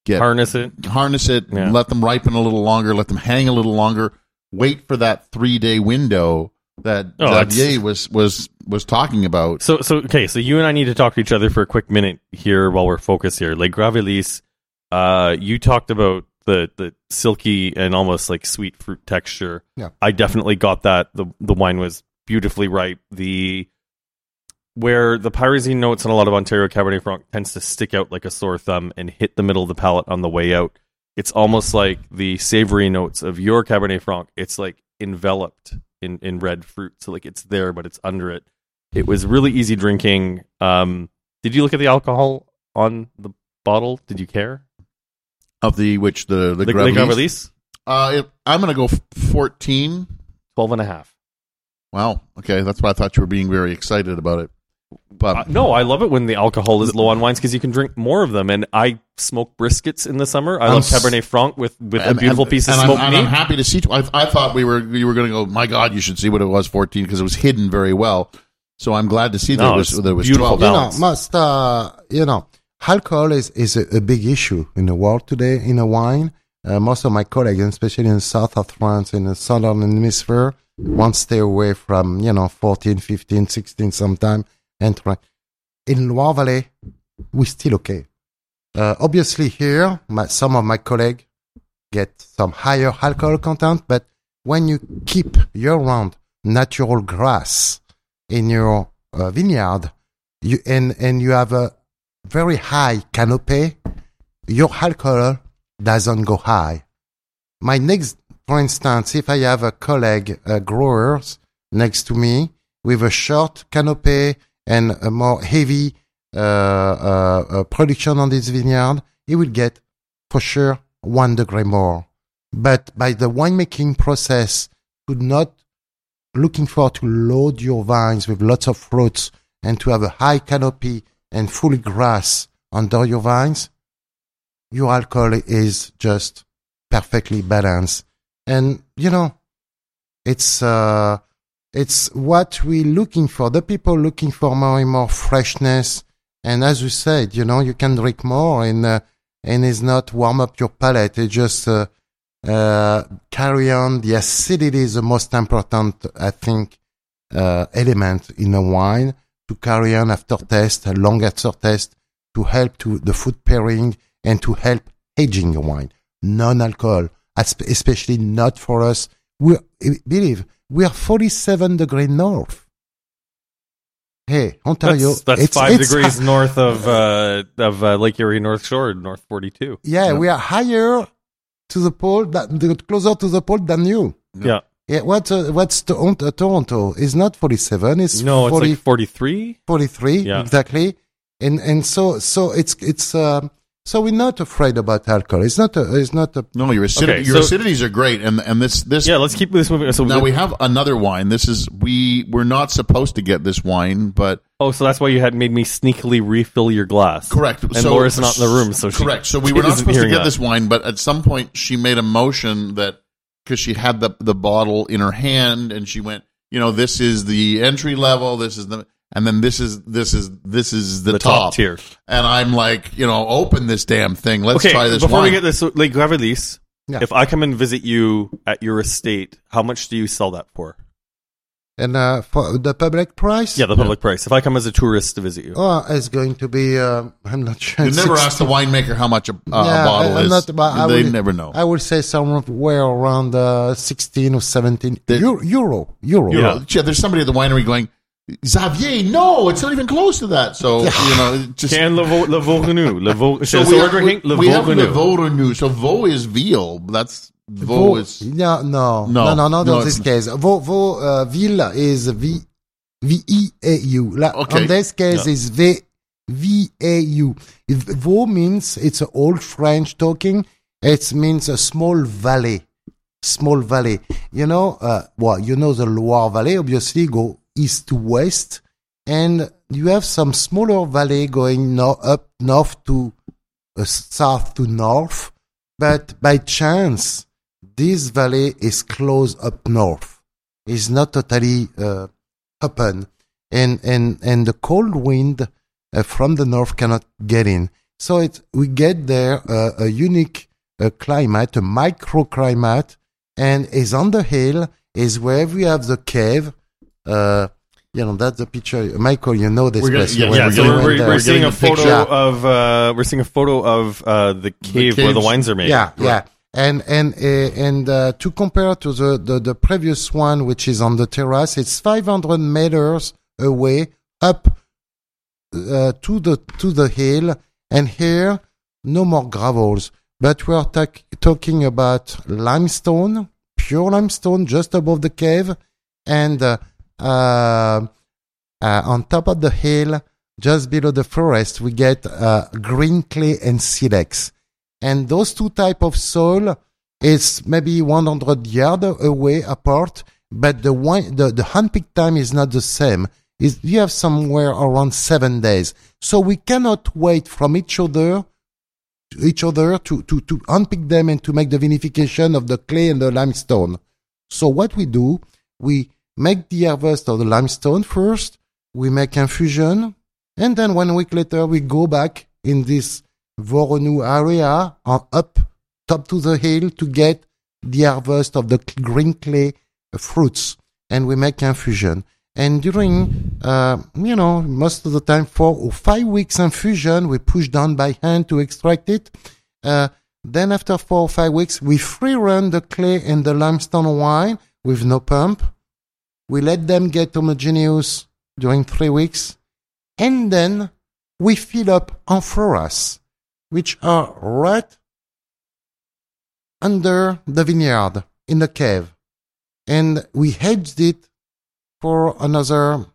get harness it, harness it, yeah. let them ripen a little longer, let them hang a little longer, wait for that three day window that oh, Xavier was, was was talking about. So, so okay, so you and I need to talk to each other for a quick minute here while we're focused here. Les Gravelis, uh, you talked about the, the silky and almost like sweet fruit texture. Yeah. I definitely got that. The the wine was beautifully ripe. The where the pyrazine notes in a lot of Ontario Cabernet Franc tends to stick out like a sore thumb and hit the middle of the palate on the way out. It's almost like the savory notes of your Cabernet Franc. It's like enveloped in in red fruit, so like it's there but it's under it. It was really easy drinking. Um did you look at the alcohol on the bottle? Did you care of the which the the, the Gravelis? uh it, I'm gonna go fourteen. twelve and a half. Wow, okay, that's why I thought you were being very excited about it. But uh, no, I love it when the alcohol is low on wines because you can drink more of them. And I smoke briskets in the summer. I I'm love Cabernet Franc with, with and, a beautiful and, piece of and smoked I'm, meat. And I'm happy to see. I, I thought we were you were going to go. My God, you should see what it was. fourteen because it was hidden very well. So I'm glad to see that no, it was that it was twelve. You know, must uh, you know, alcohol is is a, a big issue in the world today in a wine. Uh, most of my colleagues, especially in the south of France, in the southern hemisphere, want to stay away from you know fourteen, fifteen, sixteen sometime. And try. In Loire Valley, we're still okay. Uh, obviously, here, my, some of my colleagues get some higher alcohol content, but when you keep year-round natural grass in your uh, vineyard you, and, and you have a very high canopy, your alcohol doesn't go high. My next, for instance, if I have a colleague, uh, growers next to me with a short canopy, and a more heavy uh, uh, uh, production on this vineyard, he will get, for sure, one degree more. But by the winemaking process, to not looking for to load your vines with lots of fruits and to have a high canopy and full grass under your vines, your alcohol is just perfectly balanced. And, you know, it's... Uh, It's what we're looking for. The people looking for more and more freshness And as you said, you know, you can drink more, and uh, and it's not warm up your palate. It just uh, uh, carry on. The acidity is the most important, I think, uh, element in a wine to carry on aftertaste, a long aftertaste, to help to the food pairing and to help aging your wine. Non-alcohol, especially not for us. We believe we are forty-seven degrees north. Hey, Ontario. That's, that's it's, five it's degrees high. north of uh, of uh, Lake Erie North Shore, North forty-two. Yeah, yeah, we are higher to the pole, that, closer to the pole than you. Yeah. Yeah. What, uh, what's to, uh, Toronto? It's not forty-seven. It's no, forty, it's like forty-three. forty-three, yeah. Exactly. And and so so it's it's um, so we're not afraid about alcohol. It's not a, it's not a no. Your acidity, okay, your so, acidities are great, and and this this yeah. Let's keep this moving. So now we have another wine. This is we we're not supposed to get this wine, but oh, so that's why you had made me sneakily refill your glass. Correct. And so, Laura's not in the room, so she, correct. So we were not supposed to get that. this wine, but at some point she made a motion that because she had the the bottle in her hand and she went, you know, this is the entry level. This is the And then this is this is this is the, the top. top tier, and I'm like, you know, open this damn thing. Let's okay, try this. Before wine. we get this, Les Gravelis. Yeah. If I come and visit you at your estate, how much do you sell that for? And uh, for the public price? Yeah, the public yeah. price. If I come as a tourist to visit you, oh, it's going to be. Uh, I'm not sure. You never ask the winemaker how much a, uh, yeah, a bottle I'm is. Not, I they would, never know. I would say somewhere around uh, sixteen or seventeen the, euro, euro, euro. Yeah. yeah, there's somebody at the winery going, Xavier, no, it's not even close to that. So, you know, just. Can Le Vau, Le Vau Renou. Le Vau, so, so we, we're drinking Le Vau Renou. We have Le Vau Renou. So, Vau is veal. That's. Vau is. Yeah, no. No, no, no, not no, in this case. Vau, Vau, uh, veal is V, V E A U. La, okay. In this case, yeah. is V, V A U. Vau means, it's an old French talking, it means a small valley. Small valley. You know, uh, well, you know the Loire Valley, obviously, go east to west, and you have some smaller valley going no, up north to uh, south to north, but by chance, this valley is closed up north. It's not totally uh, open, and, and, and the cold wind uh, from the north cannot get in. So it, we get there uh, a unique uh, climate, a microclimate, and is on the hill, is where we have the cave. Uh, you know, that's the picture, Michael. You know this. We're gonna, place. Yeah, yeah, we're, so we're, we're, we're seeing a photo picture. of uh, we're seeing a photo of uh, the cave the where the wines are made. Yeah, right. yeah. And and uh, and uh, to compare to the, the, the previous one, which is on the terrace, it's five hundred meters away up uh, to the to the hill. And here, no more gravels, but we are ta- talking about limestone, pure limestone, just above the cave, and. Uh, Uh, uh, on top of the hill, just below the forest, we get uh, green clay and silex. And those two type of soil is maybe one hundred yards away apart, but the wine, the, the handpicked time is not the same. It's, you have somewhere around seven days. So we cannot wait from each other to, each other to, to, to handpick them and to make the vinification of the clay and the limestone. So what we do, we make the harvest of the limestone first, we make infusion, and then one week later we go back in this Vau Renou area on up top to the hill to get the harvest of the green clay fruits, and we make infusion. And during, uh, you know, most of the time, four or five weeks infusion, we push down by hand to extract it. Uh, then after four or five weeks, we free run the clay and the limestone wine with no pump. We let them get homogeneous during three weeks, and then we fill up amphoras, which are right under the vineyard in the cave, and we hedged it for another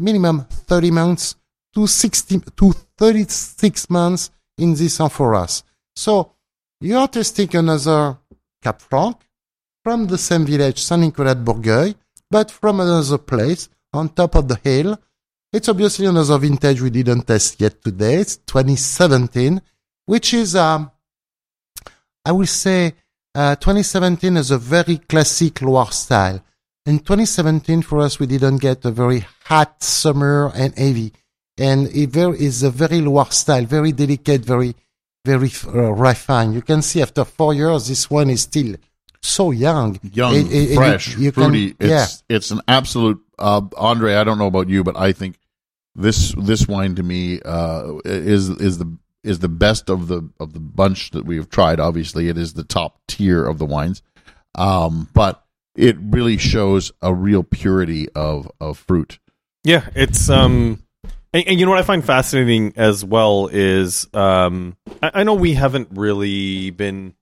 minimum thirty months to sixty to thirty-six months in these amphoras. So you are tasting another Cab Franc from the same village, Saint Nicolas de Bourgueil, but from another place, on top of the hill. It's obviously another vintage we didn't test yet today. It's twenty seventeen, which is, um, I will say, uh, twenty seventeen is a very classic Loire style. In twenty seventeen, for us, we didn't get a very hot summer and heavy. and it very, is a very Loire style, very delicate, very very uh, refined. You can see after four years, this one is still so young, young, it, it, fresh, it, you fruity. Can, yeah. It's it's an absolute. Uh, Andre, I don't know about you, but I think this this wine to me uh, is is the is the best of the of the bunch that we have tried. Obviously, it is the top tier of the wines, um, but it really shows a real purity of of fruit. Yeah, it's um, and, and you know what I find fascinating as well is um, I, I know we haven't really been.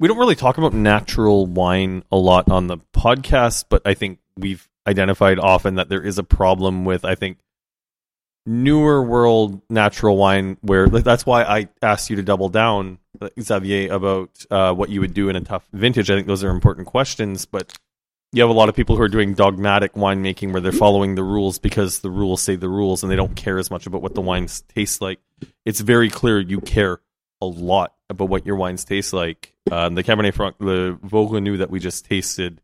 We don't really talk about natural wine a lot on the podcast, but I think we've identified often that there is a problem with, I think, newer world natural wine, where that's why I asked you to double down, Xavier, about uh, what you would do in a tough vintage. I think those are important questions, but you have a lot of people who are doing dogmatic winemaking where they're following the rules because the rules say the rules, and they don't care as much about what the wines taste like. It's very clear you care a lot about what your wines taste like. Um, the Cabernet Franc, the Vaugenou that we just tasted,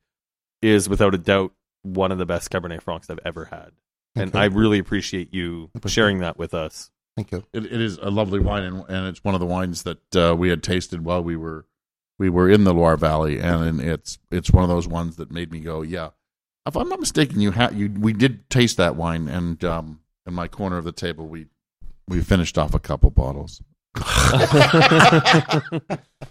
is without a doubt one of the best Cabernet Francs I've ever had. And okay. I really appreciate you sharing that with us. Thank you. It, it is a lovely wine, and, and it's one of the wines that uh, we had tasted while we were we were in the Loire Valley, and it's it's one of those ones that made me go, yeah. If I'm not mistaken, you ha- you we did taste that wine, and um, in my corner of the table, we we finished off a couple bottles.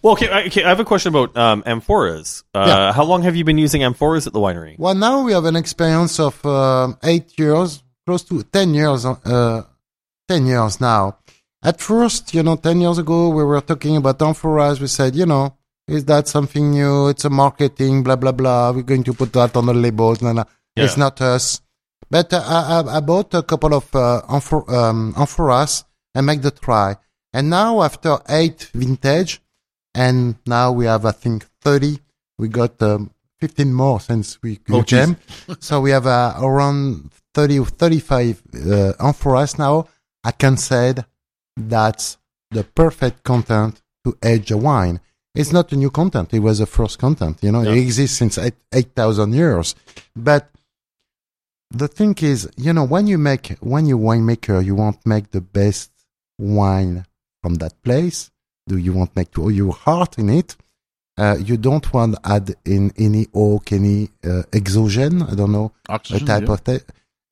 Well, okay, I, okay, I have a question about um, amphoras. Uh, yeah. How long have you been using amphoras at the winery? Well, now we have an experience of uh, eight years, close to ten years, uh, ten years now. At first, you know, ten years ago, we were talking about amphoras. We said, you know, is that something new? It's a marketing, blah, blah, blah. We're going to put that on the labels. No, no. Yeah. It's not us. But uh, I, I bought a couple of uh, amphor- um, amphoras and make the try. And now, after eight vintage, and now we have, I think, thirty. We got um, fifteen more since we got them. So we have uh, around thirty or thirty-five uh, amphoras now. I can say that's the perfect content to age a wine. It's not a new content. It was the first content. You know, yeah. It exists since eight thousand years. But the thing is, you know, when you make, when you're a winemaker, you want to make the best wine from that place. Do you want to make all your heart in it? Uh, you don't want to add in any oak, any uh, exogen. I don't know oxygen, a type yeah. of te-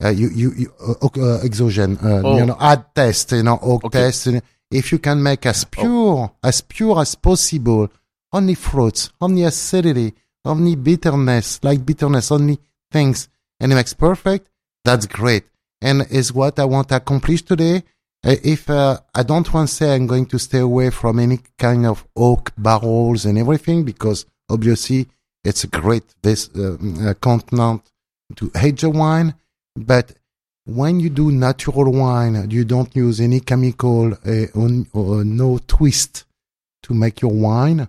uh, you you, you uh, uh, exogen. Uh, oh. You know, add test. You know, oak okay. test. You know, if you can make as pure oh. as pure as possible, only fruits, only acidity, only bitterness, like bitterness, only things, and it makes perfect. That's great, and is what I want to accomplish today. If uh, I don't want to say I'm going to stay away from any kind of oak barrels and everything, because obviously it's a great this, uh, continent to age a wine. But when you do natural wine, you don't use any chemical uh, on, or no twist to make your wine.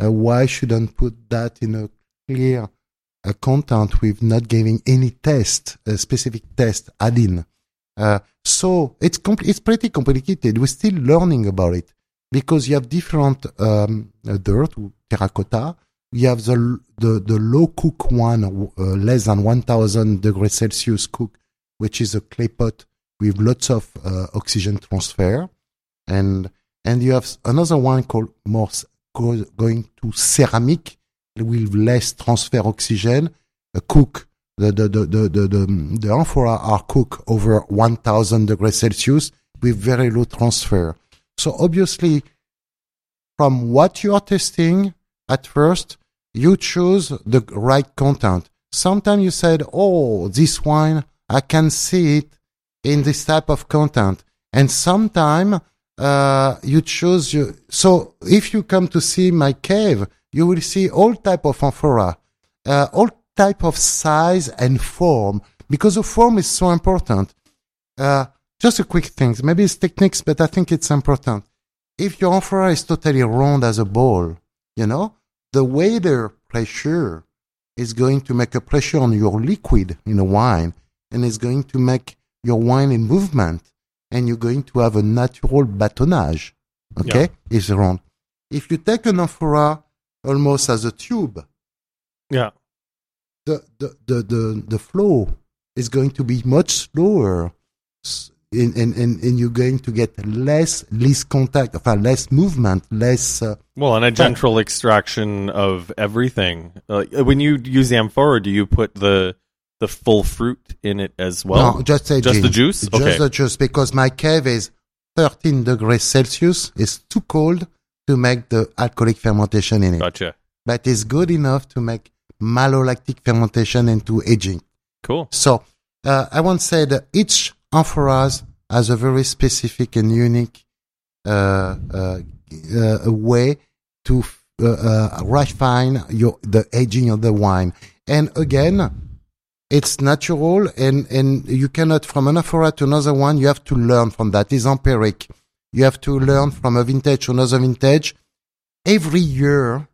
Uh, why shouldn't put that in a clear uh, content with not giving any test, a specific test add in? Uh, so it's compl- it's pretty complicated. We're still learning about it because you have different um, dirt, terracotta. You have the the, the low cook one, uh, less than one thousand degrees Celsius cook, which is a clay pot with lots of uh, oxygen transfer, and and you have another one called more going to ceramic with less transfer oxygen, uh, cook. The the the the the, the, the amphora are cooked over one thousand degrees Celsius with very low transfer. So obviously, from what you are testing at first, you choose the right content. Sometimes you said, "Oh, this wine, I can see it in this type of content," and sometimes uh, you choose. You, so if you come to see my cave, you will see all type of amphora, uh, all. type of size and form, because the form is so important. Uh, just a quick thing, maybe it's techniques, but I think it's important. If your amphora is totally round as a ball, you know, the water pressure is going to make a pressure on your liquid in a wine, and it's going to make your wine in movement, and you're going to have a natural batonnage. Okay? Yeah. It's round. If you take an amphora almost as a tube, yeah. The, the the the the flow is going to be much slower. and, and, and you're going to get less less contact, less movement, less... Uh, well, and a gentle extraction of everything. Uh, when you use the amphora, do you put the... the full fruit in it as well? No, just a just gin. The juice? Just okay. the juice, because my cave is thirteen degrees Celsius. It's too cold to make the alcoholic fermentation in it. Gotcha. But it's good enough to make malolactic fermentation and to aging. Cool. So uh, I once said that each amphora has a very specific and unique uh, uh, uh, way to uh, uh, refine your, the aging of the wine. And again... it's natural, and, and you cannot, from an amphora to another one, you have to learn from that. It's empiric. You have to learn from a vintage to another vintage. Every year,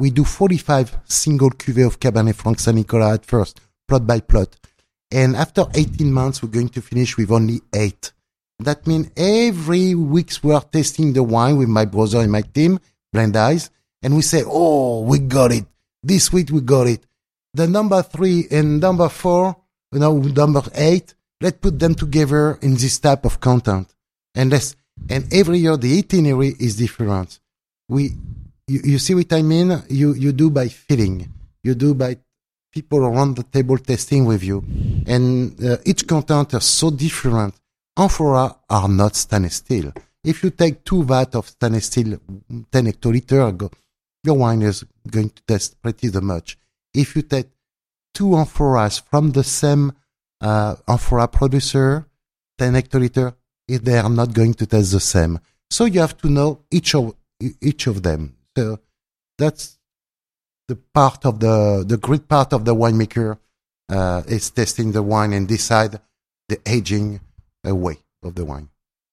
we do forty-five single cuvées of Cabernet Franc Saint Nicolas at first, plot by plot. And after eighteen months, we're going to finish with only eight. That means every week we're tasting the wine with my brother and my team, Blind Eyes, and we say, oh, we got it. This week we got it. The number three and number four, you know, number eight, let's put them together in this type of content. And let's, and every year the itinerary is different. We, you, you see what I mean? You, you do by feeling. You do by people around the table testing with you. And uh, each content is so different. Amphora are not stainless steel. If you take two vats of stainless steel, ten hectoliters, your wine is going to taste pretty much. If you take two amphoras from the same uh, amphora producer, ten hectoliters, they are not going to taste the same. So you have to know each of each of them. So that's the part of the the great part of the winemaker uh, is testing the wine and decide the aging way of the wine.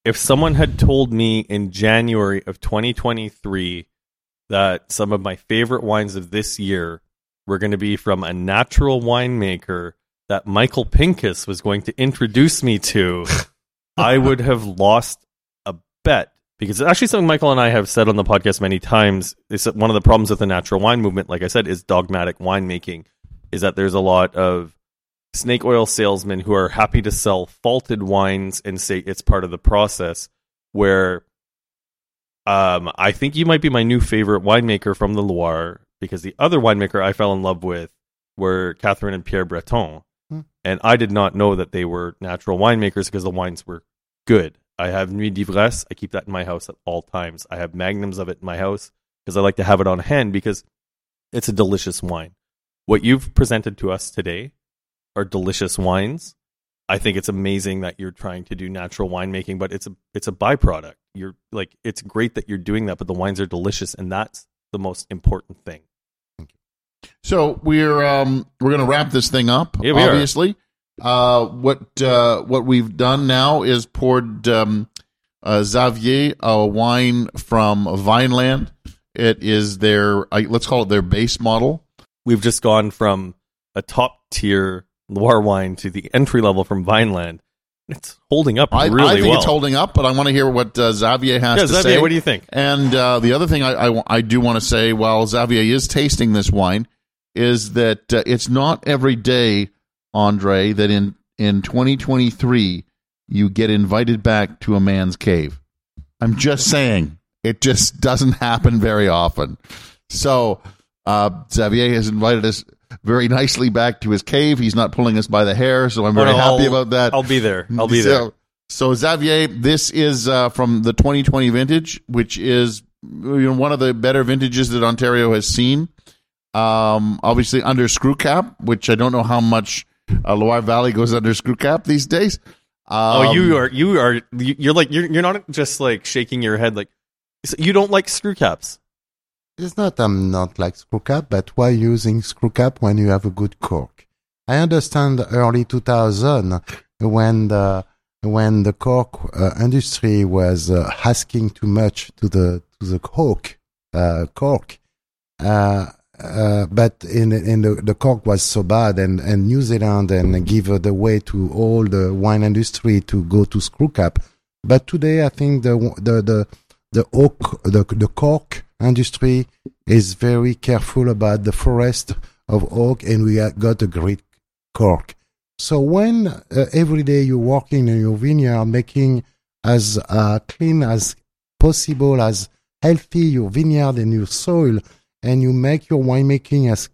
If someone had told me in January of twenty twenty-three that some of my favorite wines of this year we're going to be from a natural winemaker that Michael Pincus was going to introduce me to, I would have lost a bet. Because it's actually something Michael and I have said on the podcast many times. It's one of the problems with the natural wine movement, like I said, is dogmatic winemaking, is that there's a lot of snake oil salesmen who are happy to sell faulted wines and say it's part of the process, where um, I think you might be my new favorite winemaker from the Loire, because the other winemaker I fell in love with were Catherine and Pierre Breton. Mm. And I did not know that they were natural winemakers because the wines were good. I have Nuit d'Ivresse. I keep that in my house at all times. I have magnums of it in my house because I like to have it on hand because it's a delicious wine. What you've presented to us today are delicious wines. I think it's amazing that you're trying to do natural winemaking, but it's a it's a byproduct. You're like, it's great that you're doing that, but the wines are delicious, and that's the most important thing. So we're um, we're going to wrap this thing up. Yeah, we obviously, are. Uh, what uh, what we've done now is poured um, uh, Xavier a wine from Vineland. It is their uh, let's call it their base model. We've just gone from a top tier Loire wine to the entry level from Vineland. It's holding up really well. I, I think well. It's holding up, but I want to hear what uh, Xavier has yeah, to Xavier, say. Xavier, what do you think? And uh, the other thing I, I, I do want to say while Xavier is tasting this wine is that uh, it's not every day, Andre, that in, in twenty twenty-three you get invited back to a man's cave. I'm just saying. It just doesn't happen very often. So uh, Xavier has invited us very nicely back to his cave. He's not pulling us by the hair, so I'm very no, happy I'll, about that. I'll be there. I'll be so, there. So, Xavier, this is uh, from the twenty twenty vintage, which is you know, one of the better vintages that Ontario has seen. Um, obviously, under screw cap, which I don't know how much uh, Loire Valley goes under screw cap these days. Um, oh, you are you are you're like you're you're not just like shaking your head like you don't like screw caps. It's not I'm not like screw cap, but why using screw cap when you have a good cork? I understand early two thousand when the when the cork uh, industry was uh, asking too much to the to the cork uh, cork, uh, uh, but in in the, the cork was so bad, and, and New Zealand and give the way to all the wine industry to go to screw cap. But today I think the the the the oak the the cork industry is very careful about the forest of oak, and we got a great cork. So when uh, every day you're working in your vineyard, making as uh, clean as possible, as healthy your vineyard and your soil, and you make your winemaking as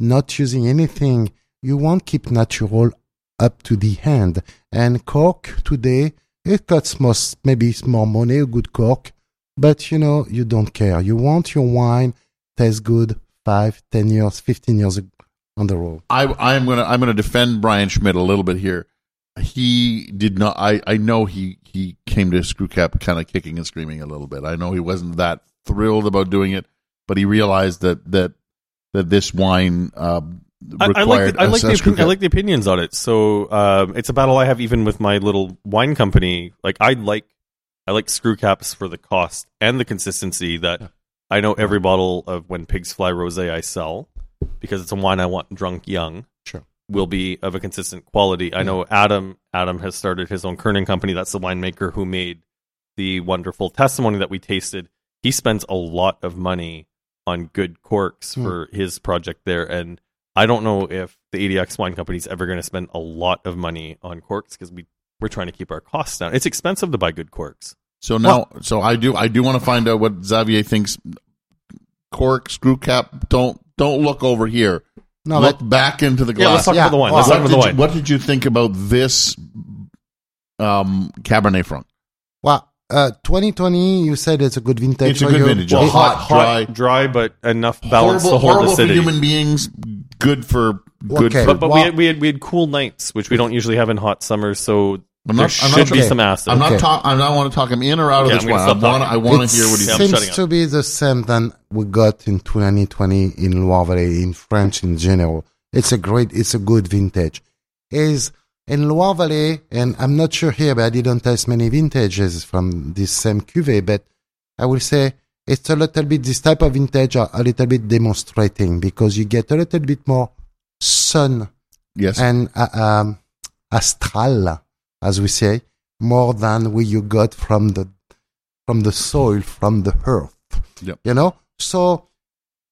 not using anything, you want to keep natural up to the end. And cork today, it costs most, maybe it's more money, a good cork, but you know, you don't care. You want your wine taste good five, ten years, fifteen years ago. On the road. I I'm gonna I'm gonna defend Brian Schmidt a little bit here. He did not I, I know he, he came to Screwcap kind of kicking and screaming a little bit. I know he wasn't that thrilled about doing it, but he realized that that that this wine uh, required I, I like the, I like, the, I like the opinions on it. So uh, it's a battle I have even with my little wine company. Like I like I like Screwcaps for the cost and the consistency that yeah. I know every bottle of When Pigs Fly Rosé I sell, because it's a wine I want drunk young, sure, will be of a consistent quality. I know Adam Adam has started his own Kerning company. That's the winemaker who made the wonderful testimony that we tasted. He spends a lot of money on good corks mm. for his project there, and I don't know if the A D X wine company is ever going to spend a lot of money on corks, because we, we're trying to keep our costs down. It's expensive to buy good corks. So now, well, so I do I do want to find out what Xavier thinks. Cork, screw cap, don't Don't look over here. No, look that, back into the glass. Yeah, let's talk yeah. about the wine. Let's what, talk about the wine. You, what did you think about this um, Cabernet Franc? Well, uh, twenty twenty, you said it's a good vintage. It's a good vintage. Well, hot, hot, dry, dry, but enough balance horrible, to hold horrible acidity. Horrible for human beings, good for good. Okay. For, but but well, we, had, we had we had cool nights, which we don't usually have in hot summers. So I'm not, there I'm should not, be okay. some acid. I'm not okay. talk, I don't want to talk him in or out okay, of this wine. I want, I want to hear what he says. It seems to be the same than we got in twenty twenty in Loire Valley, in French in general. It's a great, it's a good vintage. Is in Loire Valley, and I'm not sure here, but I didn't taste many vintages from this same cuvée, but I will say it's a little bit, this type of vintage are a little bit demonstrating, because you get a little bit more sun yes. and uh, um, astral, as we say, more than what you got from the from the soil, from the earth. Yep. You know? So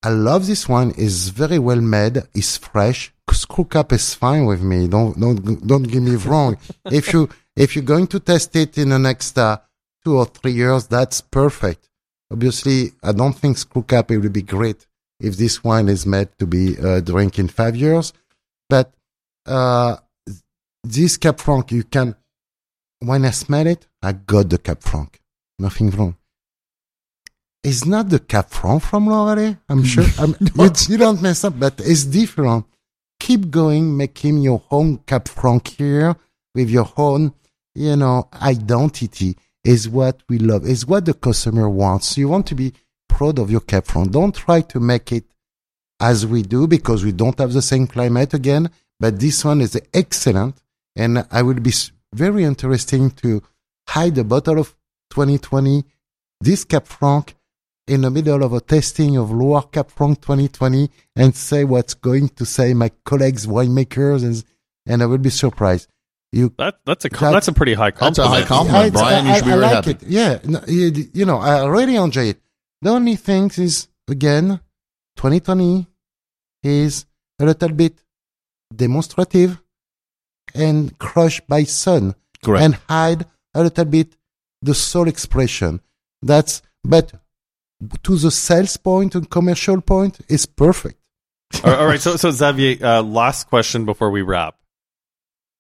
I love this one. It's very well made. It's fresh. Screwcap is fine with me. Don't don't don't get me wrong. if you if you're going to test it in the next uh, two or three years, that's perfect. Obviously, I don't think Screwcap it would be great if this wine is meant to be uh, drank in five years. But uh this Cab Franc, you can, when I smell it, I got the Cab Franc. Nothing wrong. It's not the Cab Franc from Loire, I'm sure. I'm, you, you don't mess up, but it's different. Keep going, making your own Cab Franc here with your own, you know, identity is what we love. Is what the customer wants. You want to be proud of your Cab Franc. Don't try to make it as we do, because we don't have the same climate again, but this one is excellent. And I will be very interesting to hide a bottle of twenty twenty, this Cab Franc, in the middle of a tasting of Loire Cab Franc twenty twenty, and say what's going to say my colleagues, winemakers, and, and I will be surprised. You that, that's a that, that's a pretty high compliment. That's a high compliment, yeah, Brian. I, I, you should be I very like happy. It. Yeah, no, you, you know, I really enjoy it. The only thing is, again, twenty twenty is a little bit demonstrative and crushed by sun. Correct. And hide a little bit the soul expression. That's, but to the sales point and commercial point, it's perfect. all, right, all right, so so Xavier, uh, last question before we wrap.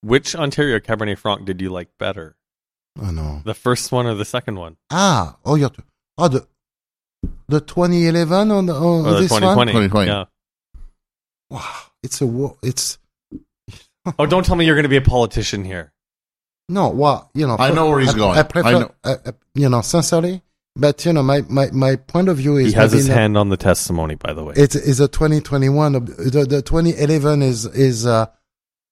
Which Ontario Cabernet Franc did you like better? Oh no, the first one or the second one? Ah, oh, you're t- oh the the twenty eleven on, the, on oh, this the twenty twenty. One. twenty twenty. Yeah. Wow, it's a it's. Oh, don't tell me you're going to be a politician here. No, well, you know... I know where he's I, going. I prefer, I know. Uh, uh, you know, sincerely, but, you know, my, my, my point of view is... He has his hand not, on the testimony, by the way. It is a twenty twenty-one. The, the twenty eleven is, is uh,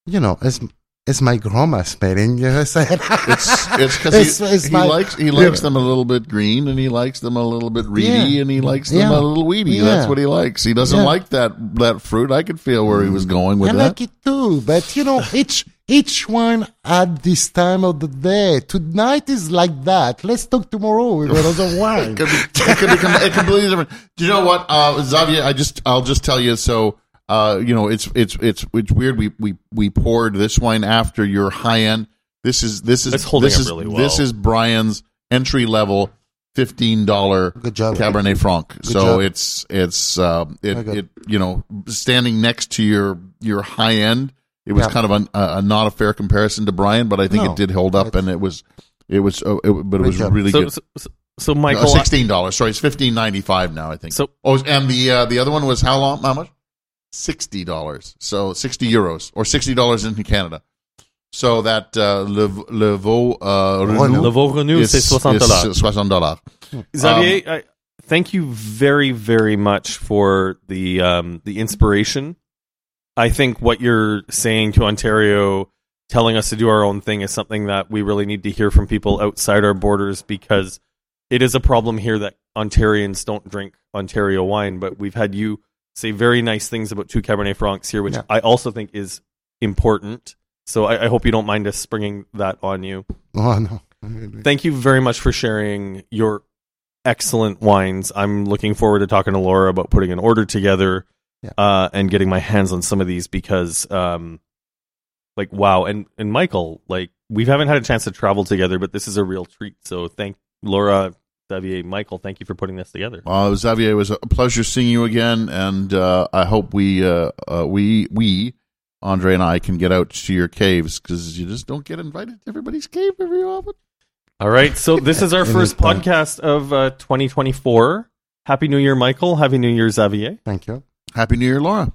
you know, it's, it's my grandma smelling. You know it's because it's he, it's he likes, he likes them a little bit green, and he likes them a little bit reedy, yeah. and he likes them yeah. a little weedy. Yeah. That's what he likes. He doesn't yeah. like that, that fruit. I could feel where he was going with I that. I like it too, but, you know, each each one at this time of the day. Tonight is like that. Let's talk tomorrow with another wine. it could be, it could be completely different. Do you know what, uh, Xavier, I just, I'll just tell you, so... Uh, you know, it's it's it's it's weird. We we we poured this wine after your high end. This is this is this is really well. This is Brian's entry level fifteen dollar Cabernet Franc. Good so job. it's it's uh, it it you know standing next to your your high end. It was yeah. kind of an, uh, not a fair comparison to Brian, but I think no, it did hold up, and it was it was uh, it, but it was job. really so, good. So, so, so Michael, no, sixteen dollars. Sorry, it's fifteen ninety five now. I think. So oh, and the uh, the other one was how long? How much? Sixty dollars. So sixty euros or sixty dollars in Canada. So that uh, Le, Le Vau uh, Renou, Le Vau Renou, c'est soixante dollars. Xavier, um, I, thank you very, very much for the um, the inspiration. I think what you're saying to Ontario, telling us to do our own thing, is something that we really need to hear from people outside our borders, because it is a problem here that Ontarians don't drink Ontario wine. But we've had you say very nice things about two Cabernet Francs here, which yeah. I also think is important. So I, I hope you don't mind us springing that on you. Oh, no. Thank you very much for sharing your excellent wines. I'm looking forward to talking to Laura about putting an order together yeah. uh, and getting my hands on some of these, because, um, like, wow. And, and Michael, like, we haven't had a chance to travel together, but this is a real treat. So thank Laura, Xavier, Michael, thank you for putting this together. Uh, Xavier, it was a pleasure seeing you again, and uh, I hope we uh, uh, we we... Andre and I can get out to your caves, because you just don't get invited to everybody's cave every often. All right, so this is our first podcast of uh, twenty twenty-four. Happy New Year, Michael. Happy New Year, Xavier. Thank you. Happy New Year, Laura.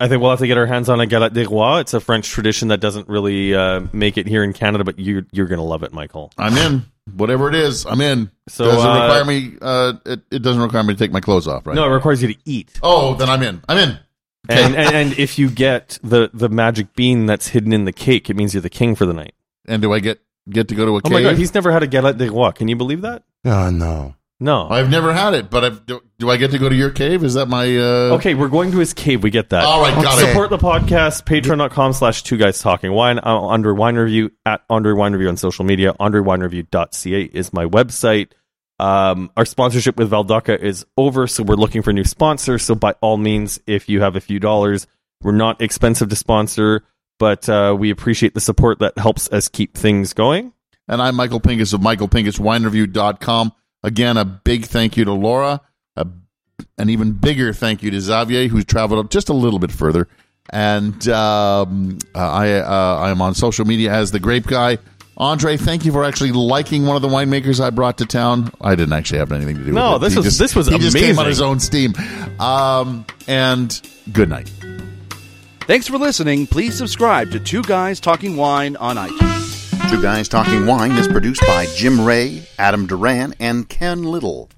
I think we'll have to get our hands on a galette des rois. It's a French tradition that doesn't really uh, make it here in Canada, but you, you're going to love it, Michael. I'm in. Whatever it is, I'm in. So, doesn't uh, require me, uh, it, it doesn't require me to take my clothes off, right? No, it requires you to eat. Oh, then I'm in. I'm in. And, and and if you get the, the magic bean that's hidden in the cake, it means you're the king for the night. And do I get, get to go to a oh cave? Oh my God, he's never had a galette des rois. Can you believe that? Oh, no. No. I've never had it, but I've, do, do I get to go to your cave? Is that my... Uh... Okay, we're going to his cave. We get that. All right, got okay. it. Support the podcast, patreon.com slash two guys talking wine, Andre Wine Review, at Andre Wine Review on social media. Andre Wine Review dot c a is my website. Um, our sponsorship with Valdoca is over, so we're looking for new sponsors. So by all means, if you have a few dollars, we're not expensive to sponsor, but uh, we appreciate the support that helps us keep things going. And I'm Michael Pincus of Michael Pincus Wine Review dot com. Again, a big thank you to Laura, a, an even bigger thank you to Xavier, who's traveled up just a little bit further. And um, I, uh, I am on social media as The Grape Guy. Andre, thank you for actually liking one of the winemakers I brought to town. I didn't actually have anything to do no, with it. No, this he was, just, this was he amazing. He just came on his own steam. Um, and good night. Thanks for listening. Please subscribe to Two Guys Talking Wine on iTunes. Two Guys Talking Wine is produced by Jim Ray, Adam Duran, and Ken Little.